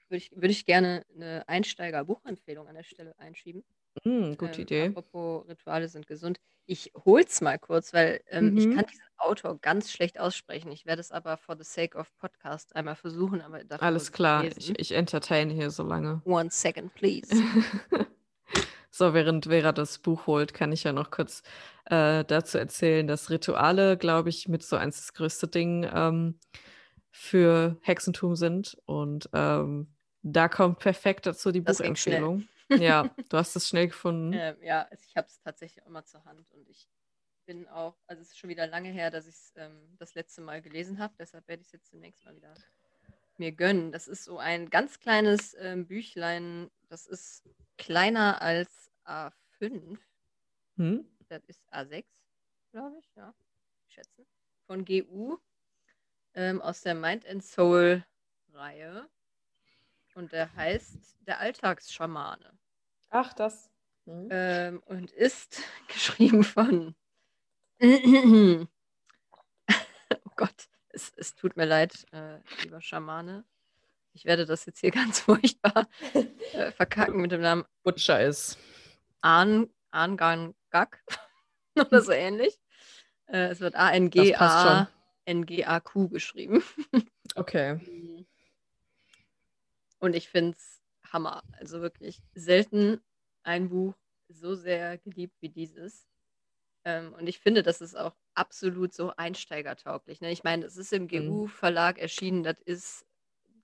würde ich gerne eine Einsteiger-Buchempfehlung an der Stelle einschieben. Gute Idee. Apropos Rituale sind gesund. Ich hol's mal kurz, weil ich kann diesen Autor ganz schlecht aussprechen. Ich werde es aber for the sake of podcast einmal versuchen. Aber alles klar, ich entertain hier so lange. One second, please. So, während Vera das Buch holt, kann ich ja noch kurz dazu erzählen, dass Rituale, glaube ich, mit so eins das größte Ding für Hexentum sind. Und da kommt perfekt dazu die Buchempfehlung. Ja, du hast es schnell gefunden. Ja, ich habe es tatsächlich immer zur Hand und ich bin auch, also es ist schon wieder lange her, dass ich es das letzte Mal gelesen habe, deshalb werde ich es jetzt demnächst mal wieder mir gönnen. Das ist so ein ganz kleines Büchlein, das ist kleiner als A5, das ist A6, glaube ich, ja, schätzen, von GU, aus der Mind and Soul Reihe. Und der heißt Der Alltagsschamane. Ach, das. Und ist geschrieben von... Oh Gott, es tut mir leid, lieber Schamane. Ich werde das jetzt hier ganz furchtbar verkacken mit dem Namen... Butcher ist. Angangak oder so ähnlich. Es wird A-N-G-A-N-G-A-Q geschrieben. Okay. Und ich finde es Hammer. Also wirklich selten ein Buch so sehr geliebt wie dieses. Und ich finde, das ist auch absolut so einsteigertauglich. Ne? Ich meine, es ist im GU-Verlag erschienen. Das ist,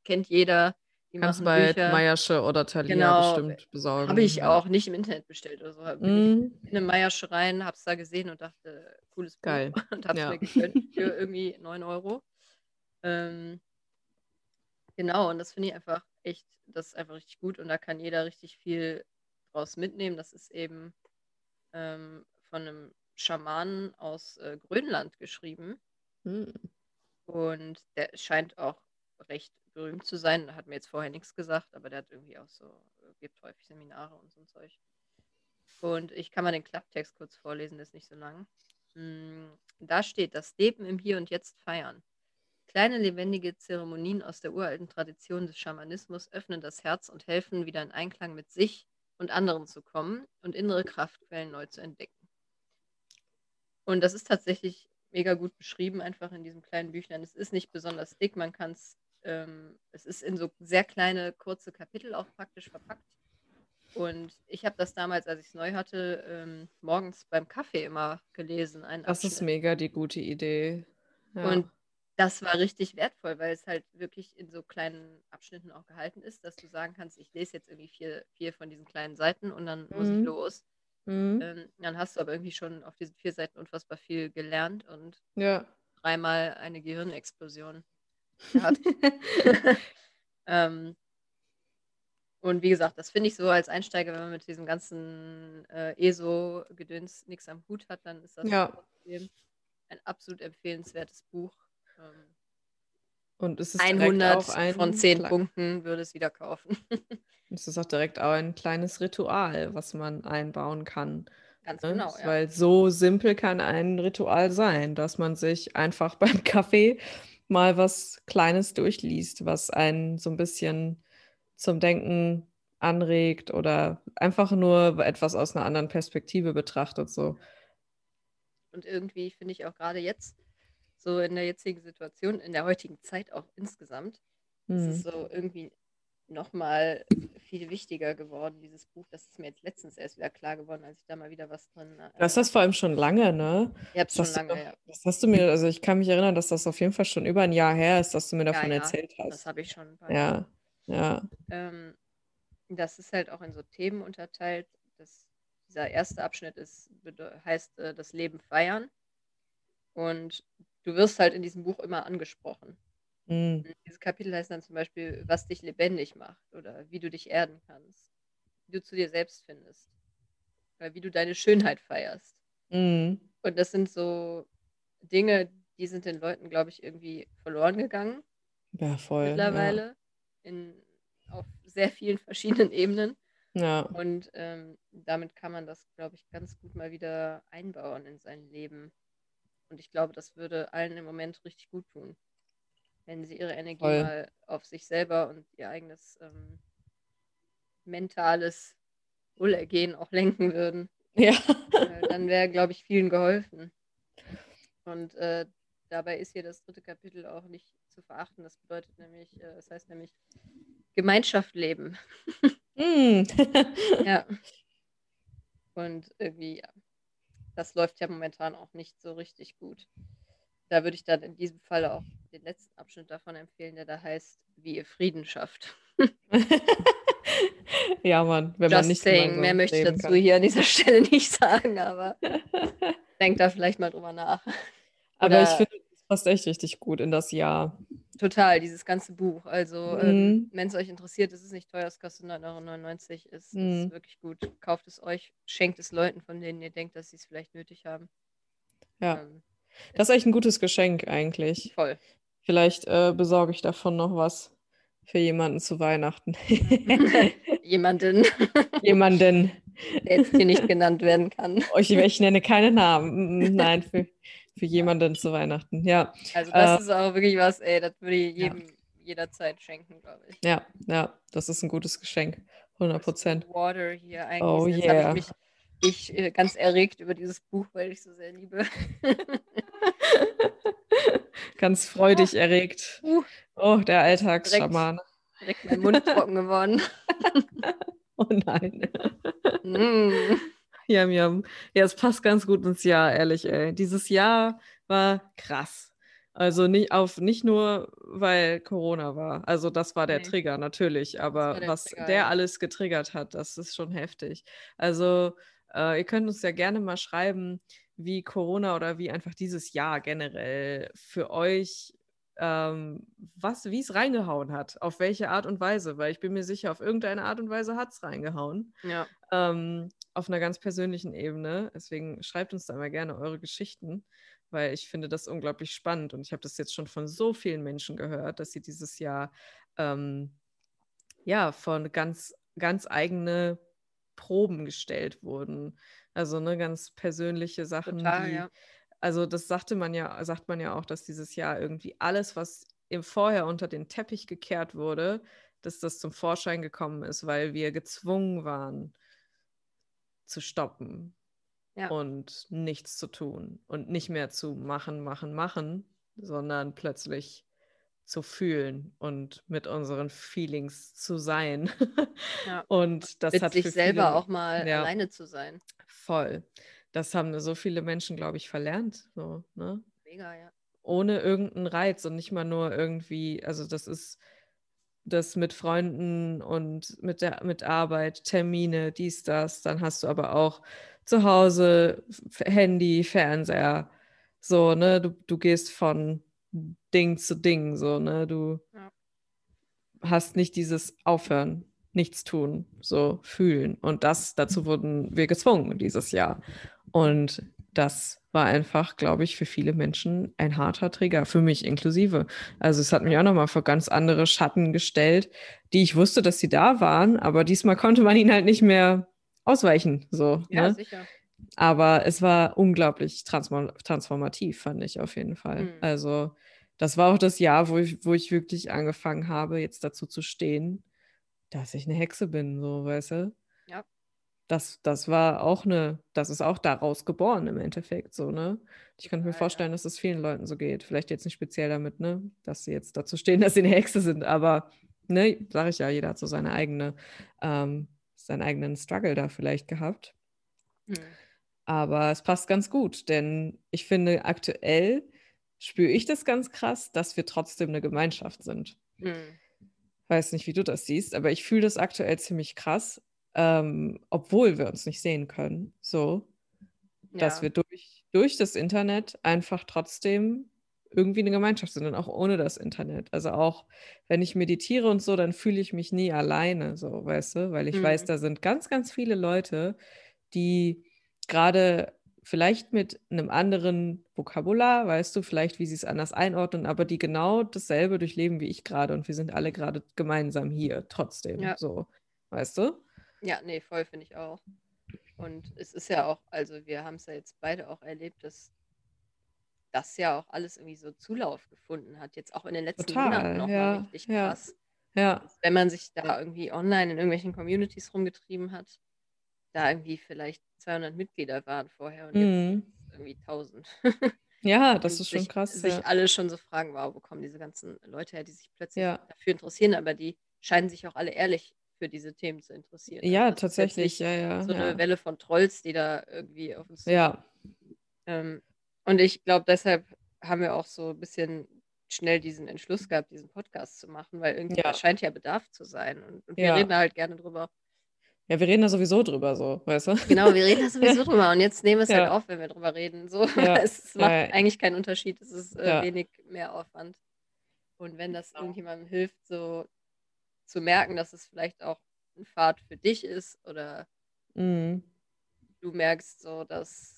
kennt jeder. Kannst bei Meiersche oder Thalia bestimmt besorgen. Habe ich auch nicht im Internet bestellt oder so. Bin ich in eine Meiersche rein, habe es da gesehen und dachte, cooles Buch. Geil. Und habe es mir gegönnt für irgendwie 9 €. Genau, und das finde ich einfach echt, das ist einfach richtig gut und da kann jeder richtig viel draus mitnehmen. Das ist eben von einem Schamanen aus Grönland geschrieben und der scheint auch recht berühmt zu sein. Da hat mir jetzt vorher nichts gesagt, aber der hat irgendwie auch so, gibt häufig Seminare und so ein Zeug. Und ich kann mal den Klapptext kurz vorlesen, der ist nicht so lang. Da steht, das Leben im Hier und Jetzt feiern. Kleine lebendige Zeremonien aus der uralten Tradition des Schamanismus öffnen das Herz und helfen, wieder in Einklang mit sich und anderen zu kommen und innere Kraftquellen neu zu entdecken. Und das ist tatsächlich mega gut beschrieben, einfach in diesem kleinen Büchlein. Es ist nicht besonders dick, man kann es, es ist in so sehr kleine, kurze Kapitel auch praktisch verpackt. Und ich habe das damals, als ich es neu hatte, morgens beim Kaffee immer gelesen. Das ist mega die gute Idee. Ja. Und das war richtig wertvoll, weil es halt wirklich in so kleinen Abschnitten auch gehalten ist, dass du sagen kannst, ich lese jetzt irgendwie vier von diesen kleinen Seiten und dann muss ich los. Dann hast du aber irgendwie schon auf diesen 4 Seiten unfassbar viel gelernt und dreimal eine Gehirnexplosion gehabt. Und wie gesagt, das finde ich so als Einsteiger, wenn man mit diesem ganzen ESO-Gedöns nichts am Hut hat, dann ist das trotzdem ein absolut empfehlenswertes Buch. Und es ist 100 auch von 10 Punkten würde es wieder kaufen. Es ist auch direkt auch ein kleines Ritual, was man einbauen kann. Ganz genau, ja. Weil so simpel kann ein Ritual sein, dass man sich einfach beim Kaffee mal was Kleines durchliest, was einen so ein bisschen zum Denken anregt oder einfach nur etwas aus einer anderen Perspektive betrachtet. So. Und irgendwie finde ich auch gerade jetzt, so in der jetzigen Situation, in der heutigen Zeit auch insgesamt, ist es so irgendwie nochmal viel wichtiger geworden, dieses Buch. Das ist mir jetzt letztens erst wieder klar geworden, als ich da mal wieder was drin... Du hast das vor allem schon lange, ne? Ich hab's schon lange, ja. Das hast du mir, also ich kann mich erinnern, dass das auf jeden Fall schon über ein Jahr her ist, dass du mir davon erzählt hast. Das habe ich schon. Das ist halt auch in so Themen unterteilt. Dieser erste Abschnitt heißt das Leben feiern. Und du wirst halt in diesem Buch immer angesprochen. Diese Kapitel heißen dann zum Beispiel, was dich lebendig macht oder wie du dich erden kannst, wie du zu dir selbst findest oder wie du deine Schönheit feierst. Und das sind so Dinge, die sind den Leuten, glaube ich, irgendwie verloren gegangen. Ja, voll. Mittlerweile. Ja. In auf sehr vielen verschiedenen Ebenen. Ja. Und damit kann man das, glaube ich, ganz gut mal wieder einbauen in sein Leben. Und ich glaube, das würde allen im Moment richtig gut tun, wenn sie ihre Energie mal auf sich selber und ihr eigenes mentales Wohlergehen auch lenken würden. Ja. Dann wäre, glaube ich, vielen geholfen. Und dabei ist hier das dritte Kapitel auch nicht zu verachten. Das bedeutet nämlich, das heißt nämlich Gemeinschaft leben. Mm. Ja. Und irgendwie, ja, das läuft ja momentan auch nicht so richtig gut. Da würde ich dann in diesem Fall auch den letzten Abschnitt davon empfehlen, der da heißt, wie ihr Frieden schafft. Ja, Mann, wenn man nicht so mehr möchte ich dazu hier an dieser Stelle nicht sagen, aber denkt da vielleicht mal drüber nach. Aber ich finde, das passt echt richtig gut in das Jahr. Total, dieses ganze Buch. Also, wenn es euch interessiert, ist es nicht teuer, es kostet 9,99 €. Ist wirklich gut. Kauft es euch, schenkt es Leuten, von denen ihr denkt, dass sie es vielleicht nötig haben. Ja. Das ist echt ein gutes Geschenk eigentlich. Voll. Vielleicht besorge ich davon noch was für jemanden zu Weihnachten. Jemanden. Der jetzt hier nicht genannt werden kann. Ich nenne keine Namen. Nein, für jemanden zu Weihnachten, ja. Also das ist auch wirklich was, ey, das würde ich jedem jederzeit schenken, glaube ich. Ja, ja, das ist ein gutes Geschenk, 100%. Water hier eigentlich. Oh yeah. Ich ganz erregt über dieses Buch, weil ich so sehr liebe. Ganz freudig erregt. Oh, der Alltagsschamane. Direkt mein Mund trocken geworden. Oh nein. Jam, jam. Ja, es passt ganz gut ins Jahr, ehrlich, ey. Dieses Jahr war krass. Also nicht nur, weil Corona war. Also das war der Trigger natürlich. Aber was der alles getriggert hat, das ist schon heftig. Also ihr könnt uns ja gerne mal schreiben, wie Corona oder wie einfach dieses Jahr generell für euch, wie es reingehauen hat, auf welche Art und Weise, weil ich bin mir sicher, auf irgendeine Art und Weise hat es reingehauen. Ja. Auf einer ganz persönlichen Ebene. Deswegen schreibt uns da mal gerne eure Geschichten, weil ich finde das unglaublich spannend und ich habe das jetzt schon von so vielen Menschen gehört, dass sie dieses Jahr von ganz eigene Proben gestellt wurden. Also ne, ganz persönliche Sachen. Total, Also das sagt man ja auch, dass dieses Jahr irgendwie alles, was im Vorher unter den Teppich gekehrt wurde, dass das zum Vorschein gekommen ist, weil wir gezwungen waren zu stoppen und nichts zu tun und nicht mehr zu machen, sondern plötzlich zu fühlen und mit unseren Feelings zu sein. Ja. Und das mit hat sich für selber viele, auch mal alleine zu sein. Voll. Das haben so viele Menschen, glaube ich, verlernt. So, ne? Mega, ja. Ohne irgendeinen Reiz und nicht mal nur irgendwie, also das ist das mit Freunden und mit Arbeit, Termine, dies, das. Dann hast du aber auch zu Hause Handy, Fernseher. So, ne, du gehst von Ding zu Ding, so, ne, du hast nicht dieses Aufhören. Nichts tun, so fühlen. Und dazu wurden wir gezwungen dieses Jahr. Und das war einfach, glaube ich, für viele Menschen ein harter Trigger, für mich inklusive. Also es hat mich auch nochmal vor ganz andere Schatten gestellt, die ich wusste, dass sie da waren, aber diesmal konnte man ihnen halt nicht mehr ausweichen. So, ja, ne? Sicher. Aber es war unglaublich transformativ, fand ich auf jeden Fall. Mhm. Also das war auch das Jahr, wo ich wirklich angefangen habe, jetzt dazu zu stehen, dass ich eine Hexe bin, so, weißt du? Ja. Das ist auch daraus geboren im Endeffekt, so, ne? Ich kann mir vorstellen, dass es vielen Leuten so geht. Vielleicht jetzt nicht speziell damit, ne, dass sie jetzt dazu stehen, dass sie eine Hexe sind, aber, ne, sag ich ja, jeder hat so seinen eigenen Struggle da vielleicht gehabt. Hm. Aber es passt ganz gut, denn ich finde, aktuell spüre ich das ganz krass, dass wir trotzdem eine Gemeinschaft sind. Hm. Weiß nicht, wie du das siehst, aber ich fühle das aktuell ziemlich krass, obwohl wir uns nicht sehen können, so, dass wir durch das Internet einfach trotzdem irgendwie eine Gemeinschaft sind und auch ohne das Internet. Also auch, wenn ich meditiere und so, dann fühle ich mich nie alleine, so, weißt du, weil ich weiß, da sind ganz, ganz viele Leute, die gerade vielleicht mit einem anderen Vokabular, weißt du, vielleicht wie sie es anders einordnen, aber die genau dasselbe durchleben wie ich gerade und wir sind alle gerade gemeinsam hier trotzdem, ja. So, weißt du? Ja, nee, voll finde ich auch. Und es ist ja auch, also wir haben es ja jetzt beide auch erlebt, dass das ja auch alles irgendwie so Zulauf gefunden hat, jetzt auch in den letzten Monaten nochmal richtig krass. Ja. Wenn man sich da irgendwie online in irgendwelchen Communities rumgetrieben hat, da irgendwie vielleicht 200 Mitglieder waren vorher und jetzt irgendwie 1000. Ja, das ist schon krass. Sich alle schon so fragen, wow, wo kommen diese ganzen Leute her, die sich plötzlich dafür interessieren, aber die scheinen sich auch alle ehrlich für diese Themen zu interessieren. Ja, also tatsächlich. Ja. So eine Welle von Trolls, die da irgendwie auf uns und ich glaube, deshalb haben wir auch so ein bisschen schnell diesen Entschluss gehabt, diesen Podcast zu machen, weil irgendwie scheint ja Bedarf zu sein. Und wir reden da halt gerne drüber. Ja, wir reden da sowieso drüber, so, weißt du? Genau, wir reden da sowieso drüber und jetzt nehmen wir es halt auf, wenn wir drüber reden. So. Ja. Es macht eigentlich keinen Unterschied, es ist wenig mehr Aufwand. Und wenn das irgendjemandem hilft, so zu merken, dass es vielleicht auch ein Pfad für dich ist oder du merkst so, dass,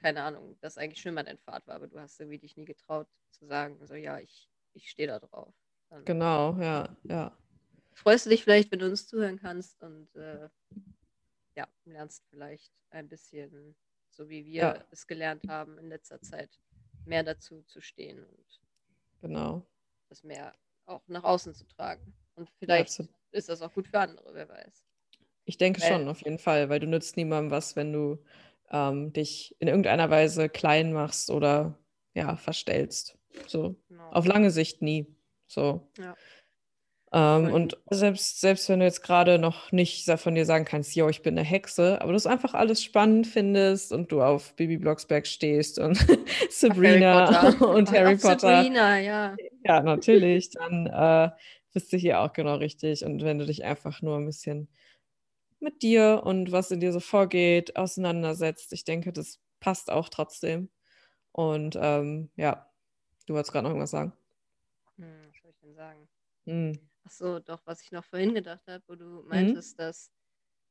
keine Ahnung, dass eigentlich schon mal dein Pfad war, aber du hast irgendwie dich nie getraut zu sagen, so ja, ich stehe da drauf. Dann genau, ja. Freust du dich vielleicht, wenn du uns zuhören kannst und lernst vielleicht ein bisschen, so wie wir es gelernt haben in letzter Zeit, mehr dazu zu stehen und das mehr auch nach außen zu tragen. Und vielleicht ist das auch gut für andere, wer weiß. Ich denke schon, auf jeden Fall, weil du nützt niemandem was, wenn du dich in irgendeiner Weise klein machst oder verstellst. So. Genau. Auf lange Sicht nie. So. Ja. Und selbst wenn du jetzt gerade noch nicht von dir sagen kannst, yo, ich bin eine Hexe, aber du es einfach alles spannend findest und du auf Bibi Blocksberg stehst und Harry Potter. Sabrina, ja. Ja, natürlich, dann bist du hier auch genau richtig. Und wenn du dich einfach nur ein bisschen mit dir und was in dir so vorgeht, auseinandersetzt, ich denke, das passt auch trotzdem. Und du wolltest gerade noch irgendwas sagen. Was soll ich denn sagen? Ach so, doch, was ich noch vorhin gedacht habe, wo du meintest, dass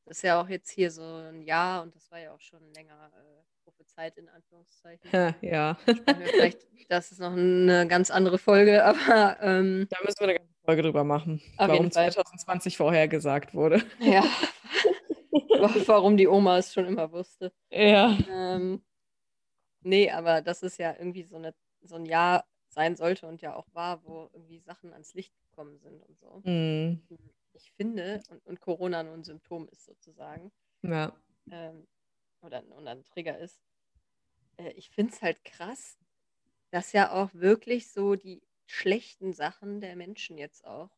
das ja auch jetzt hier so ein Jahr, und das war ja auch schon länger prophezeit in Anführungszeichen. Ja. Vielleicht, das ist noch eine ganz andere Folge, aber... da müssen wir eine ganze Folge drüber machen, warum 2020 vorhergesagt wurde. Ja, warum die Oma es schon immer wusste. Ja. Nee, aber das ist ja irgendwie so ein Jahr sein sollte und ja auch war, wo irgendwie Sachen ans Licht gekommen sind und so. Ich finde, und Corona nur ein Symptom ist sozusagen. Ja. Oder ein Trigger ist. Ich finde es halt krass, dass ja auch wirklich so die schlechten Sachen der Menschen jetzt auch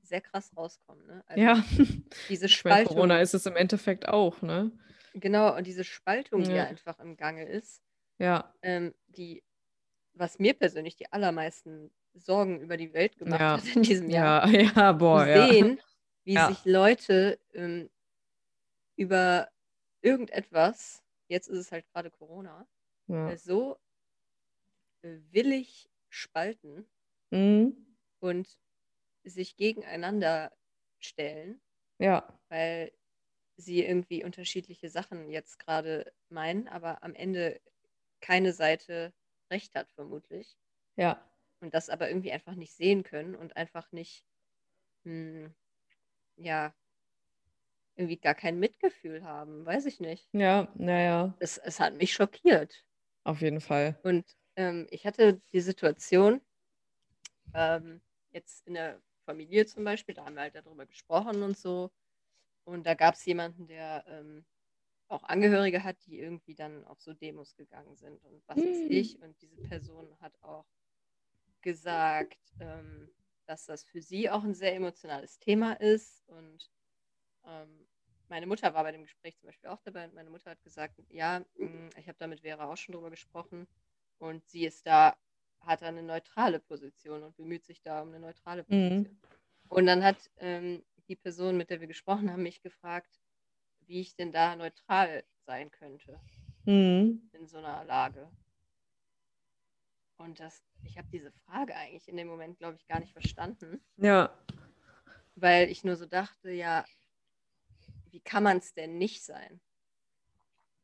sehr krass rauskommen. Ne? Also diese Spaltung. Bei Corona ist es im Endeffekt auch, ne? Genau, und diese Spaltung, die ja einfach im Gange ist, die, was mir persönlich die allermeisten Sorgen über die Welt gemacht hat in diesem Jahr. Sehen, wie sich Leute über irgendetwas, jetzt ist es halt gerade Corona, so willig spalten und sich gegeneinander stellen, weil sie irgendwie unterschiedliche Sachen jetzt gerade meinen, aber am Ende keine Seite recht hat vermutlich. Ja. Und das aber irgendwie einfach nicht sehen können und einfach nicht, irgendwie gar kein Mitgefühl haben, weiß ich nicht. Ja, naja. Es hat mich schockiert. Auf jeden Fall. Und ich hatte die Situation, jetzt in der Familie zum Beispiel, da haben wir halt darüber gesprochen und so. Und da gab es jemanden, der auch Angehörige hat, die irgendwie dann auf so Demos gegangen sind und was weiß ich. Und diese Person hat auch gesagt, dass das für sie auch ein sehr emotionales Thema ist. Und meine Mutter war bei dem Gespräch zum Beispiel auch dabei und meine Mutter hat gesagt, ja, ich habe da mit Vera auch schon drüber gesprochen und sie ist da, hat da eine neutrale Position und bemüht sich da um eine neutrale Position. Und dann hat die Person, mit der wir gesprochen haben, mich gefragt, wie ich denn da neutral sein könnte in so einer Lage. Und ich habe diese Frage eigentlich in dem Moment, glaube ich, gar nicht verstanden. Ja. Weil ich nur so dachte, ja, wie kann man es denn nicht sein?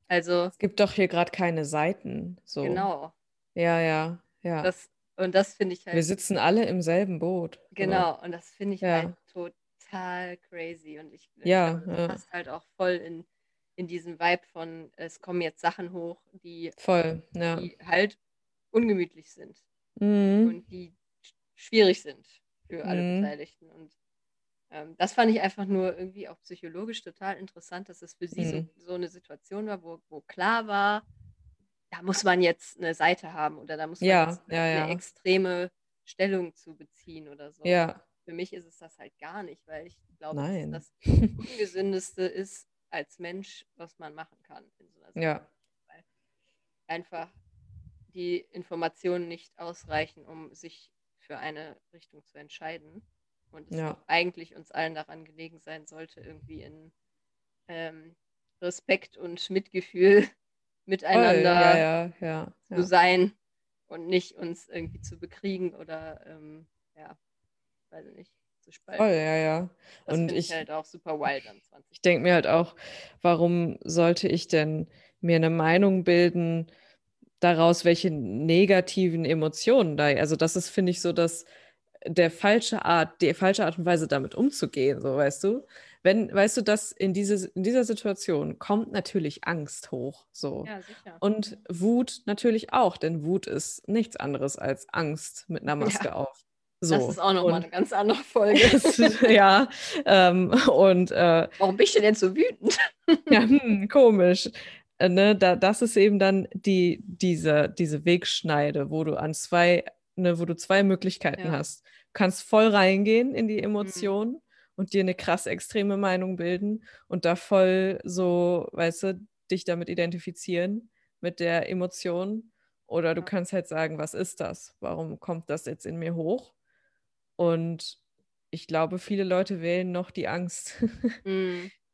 Also es gibt doch hier gerade keine Seiten. So. Genau. Ja, ja, ja. Und das finde ich halt... Wir sitzen alle im selben Boot. Genau, oder? Und das finde ich halt total crazy. Und ich glaube, das passt halt auch voll in diesen Vibe von, es kommen jetzt Sachen hoch, die halt ungemütlich sind. Mhm. Und die schwierig sind für alle Beteiligten. Und das fand ich einfach nur irgendwie auch psychologisch total interessant, dass es für sie so eine Situation war, wo klar war, da muss man jetzt eine Seite haben oder da muss man eine extreme Stellung zu beziehen oder so. Ja. Für mich ist es das halt gar nicht, weil ich glaube, dass das Ungesündeste ist als Mensch, was man machen kann in so einer Sache. Ja. Weil einfach die Informationen nicht ausreichen, um sich für eine Richtung zu entscheiden. Und es eigentlich uns allen daran gelegen sein sollte, irgendwie in Respekt und Mitgefühl miteinander zu sein und nicht uns irgendwie zu bekriegen oder, weiß ich nicht, zu spalten. Voll, das finde ich halt auch super wild am 20. Ich denke mir halt auch, warum sollte ich denn mir eine Meinung bilden daraus, welche negativen Emotionen da, also das ist, finde ich, so, dass die falsche Art und Weise damit umzugehen, so, weißt du? Wenn, weißt du, dass in dieser Situation kommt natürlich Angst hoch, so. Ja, sicher. Und Wut natürlich auch, denn Wut ist nichts anderes als Angst mit einer Maske auf. So. Das ist auch nochmal eine ganz andere Folge. Warum bist du denn so wütend? Ja, komisch. Ne, das ist eben dann diese Wegschneide, wo du zwei Möglichkeiten hast. Du kannst voll reingehen in die Emotionen und dir eine krass extreme Meinung bilden und da voll so, weißt du, dich damit identifizieren, mit der Emotion. Oder du kannst halt sagen, was ist das? Warum kommt das jetzt in mir hoch? Und ich glaube, viele Leute wählen noch die Angst.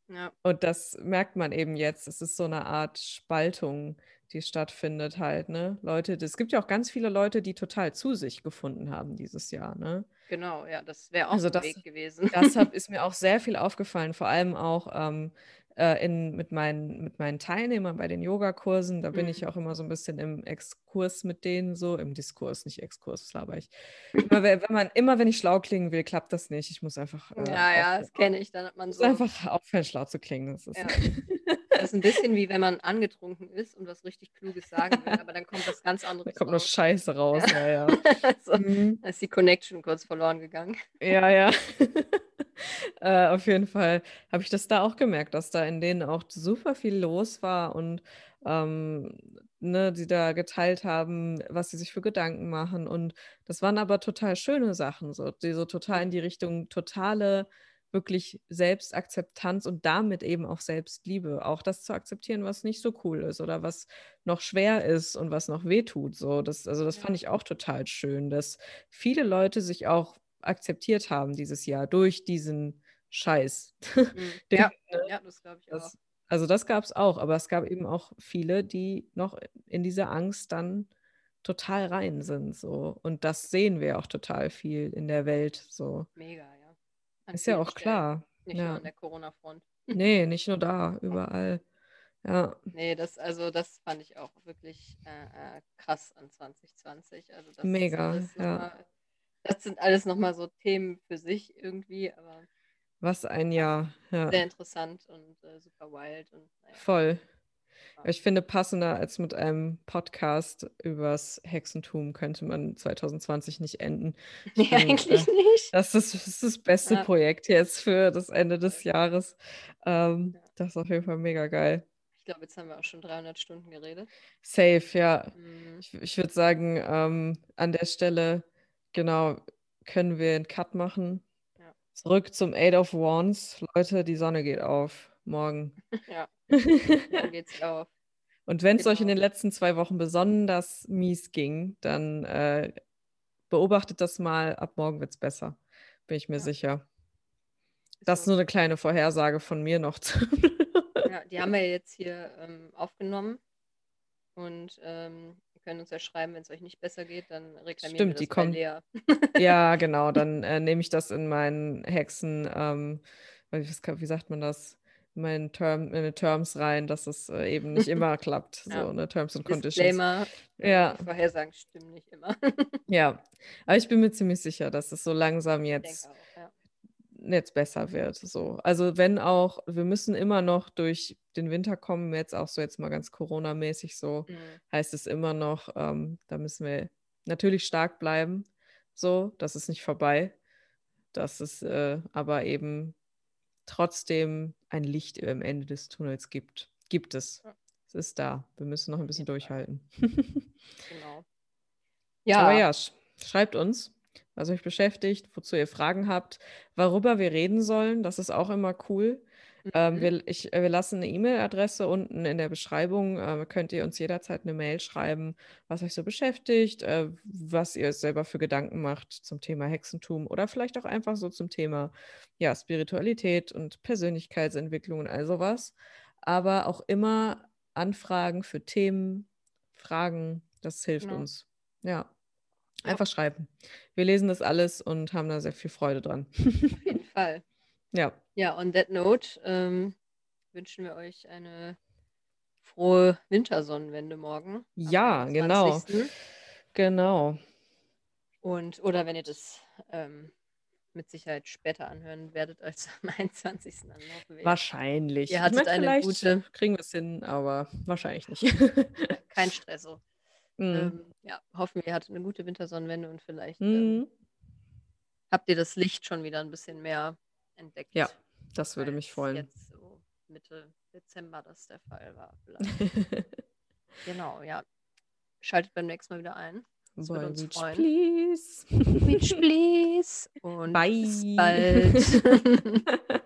Ja. Und das merkt man eben jetzt. Es ist so eine Art Spaltung, die stattfindet halt, ne? Leute, es gibt ja auch ganz viele Leute, die total zu sich gefunden haben dieses Jahr, ne? Genau, ja, das wäre auch ein Weg gewesen. Deshalb ist mir auch sehr viel aufgefallen, vor allem auch mit meinen Teilnehmern bei den Yogakursen. Da bin ich auch immer so ein bisschen im Exkurs mit denen, so im Diskurs, nicht Exkurs, das laber ich. Wenn ich schlau klingen will, klappt das nicht. Ich muss einfach das kenne ich, dann hat man so... einfach aufhören, schlau zu klingen. Das ist Das ist ein bisschen wie wenn man angetrunken ist und was richtig Kluges sagen will, aber dann kommt was ganz anderes raus. Da kommt noch Scheiße raus, so, da ist die Connection kurz verloren gegangen. Auf jeden Fall habe ich das da auch gemerkt, dass da in denen auch super viel los war und die da geteilt haben, was sie sich für Gedanken machen. Und das waren aber total schöne Sachen, so, die so total in die Richtung totale wirklich Selbstakzeptanz und damit eben auch Selbstliebe, auch das zu akzeptieren, was nicht so cool ist oder was noch schwer ist und was noch wehtut. So, das fand ich auch total schön, dass viele Leute sich auch akzeptiert haben dieses Jahr durch diesen Scheiß. Das glaube ich auch. Also das gab es auch, aber es gab eben auch viele, die noch in diese Angst dann total rein sind. So. Und das sehen wir auch total viel in der Welt. So. Mega, ist ja auch Stellen. Klar. Nicht nur an der Corona-Front. Nee, nicht nur da, überall. Ja. Nee, das fand ich auch wirklich krass an 2020. Also das mega, das sind alles nochmal so Themen für sich irgendwie, aber... Was ein Jahr, sehr interessant und super wild. Und, voll. Ja. Ich finde, passender als mit einem Podcast übers Hexentum könnte man 2020 nicht enden. Nee, eigentlich nicht. Das ist das beste Projekt jetzt für das Ende des Jahres. Das ist auf jeden Fall mega geil. Ich glaube, jetzt haben wir auch schon 300 Stunden geredet. Safe, ja. Mhm. Ich würde sagen, an der Stelle... Genau, können wir einen Cut machen. Ja. Zurück zum Eight of Wands. Leute, die Sonne geht auf. Morgen. Ja, morgen geht's auf. Und wenn es euch in den letzten 2 Wochen besonders mies ging, dann beobachtet das mal. Ab morgen wird es besser, bin ich mir sicher. Das ist nur eine kleine Vorhersage von mir noch. Die haben wir jetzt hier aufgenommen. Und... können uns ja schreiben, wenn es euch nicht besser geht, dann reklamieren wir das bei Lea. Ja, genau, dann nehme ich das in meinen Hexen, wie sagt man das, meine Terms rein, dass es eben nicht immer klappt. So, ja. Ne? Terms and Conditions. Disclaimer. Ja. Vorhersagen stimmen nicht immer. Ja, aber ich bin mir ziemlich sicher, dass es so langsam jetzt, auch, ja, jetzt besser wird. So. Also wenn auch, wir müssen immer noch durch den Winter kommen, jetzt auch so jetzt mal ganz Corona-mäßig so, heißt es immer noch, da müssen wir natürlich stark bleiben, so, das ist nicht vorbei. Dass es aber eben trotzdem ein Licht am Ende des Tunnels gibt. Gibt es. Ja. Es ist da. Wir müssen noch ein bisschen durchhalten. Genau. Ja. Aber ja, schreibt uns, was euch beschäftigt, wozu ihr Fragen habt, worüber wir reden sollen. Das ist auch immer cool. Mhm. Wir lassen eine E-Mail-Adresse unten in der Beschreibung. Könnt ihr uns jederzeit eine Mail schreiben, was euch so beschäftigt, was ihr selber für Gedanken macht zum Thema Hexentum oder vielleicht auch einfach so zum Thema ja, Spiritualität und Persönlichkeitsentwicklung und all sowas. Aber auch immer Anfragen für Themen, Fragen, das hilft uns. Ja, einfach schreiben. Wir lesen das alles und haben da sehr viel Freude dran. Auf jeden Fall. Ja. Ja, on that note wünschen wir euch eine frohe Wintersonnenwende morgen. Ja, genau. Genau. Und, oder wenn ihr das mit Sicherheit später anhören werdet, als am 21. anlaufen. Wahrscheinlich. Ihr hattet eine gute. Kriegen wir es hin, aber wahrscheinlich nicht. Kein Stress. So. Ja, hoffen wir, ihr hattet eine gute Wintersonnenwende und vielleicht habt ihr das Licht schon wieder ein bisschen mehr entdeckt. Ja, das würde mich freuen. Jetzt so Mitte Dezember das der Fall war. Genau, ja. Schaltet beim nächsten Mal wieder ein. Das würde uns freuen. Weech please. Weech please. Und bye. Bis bald.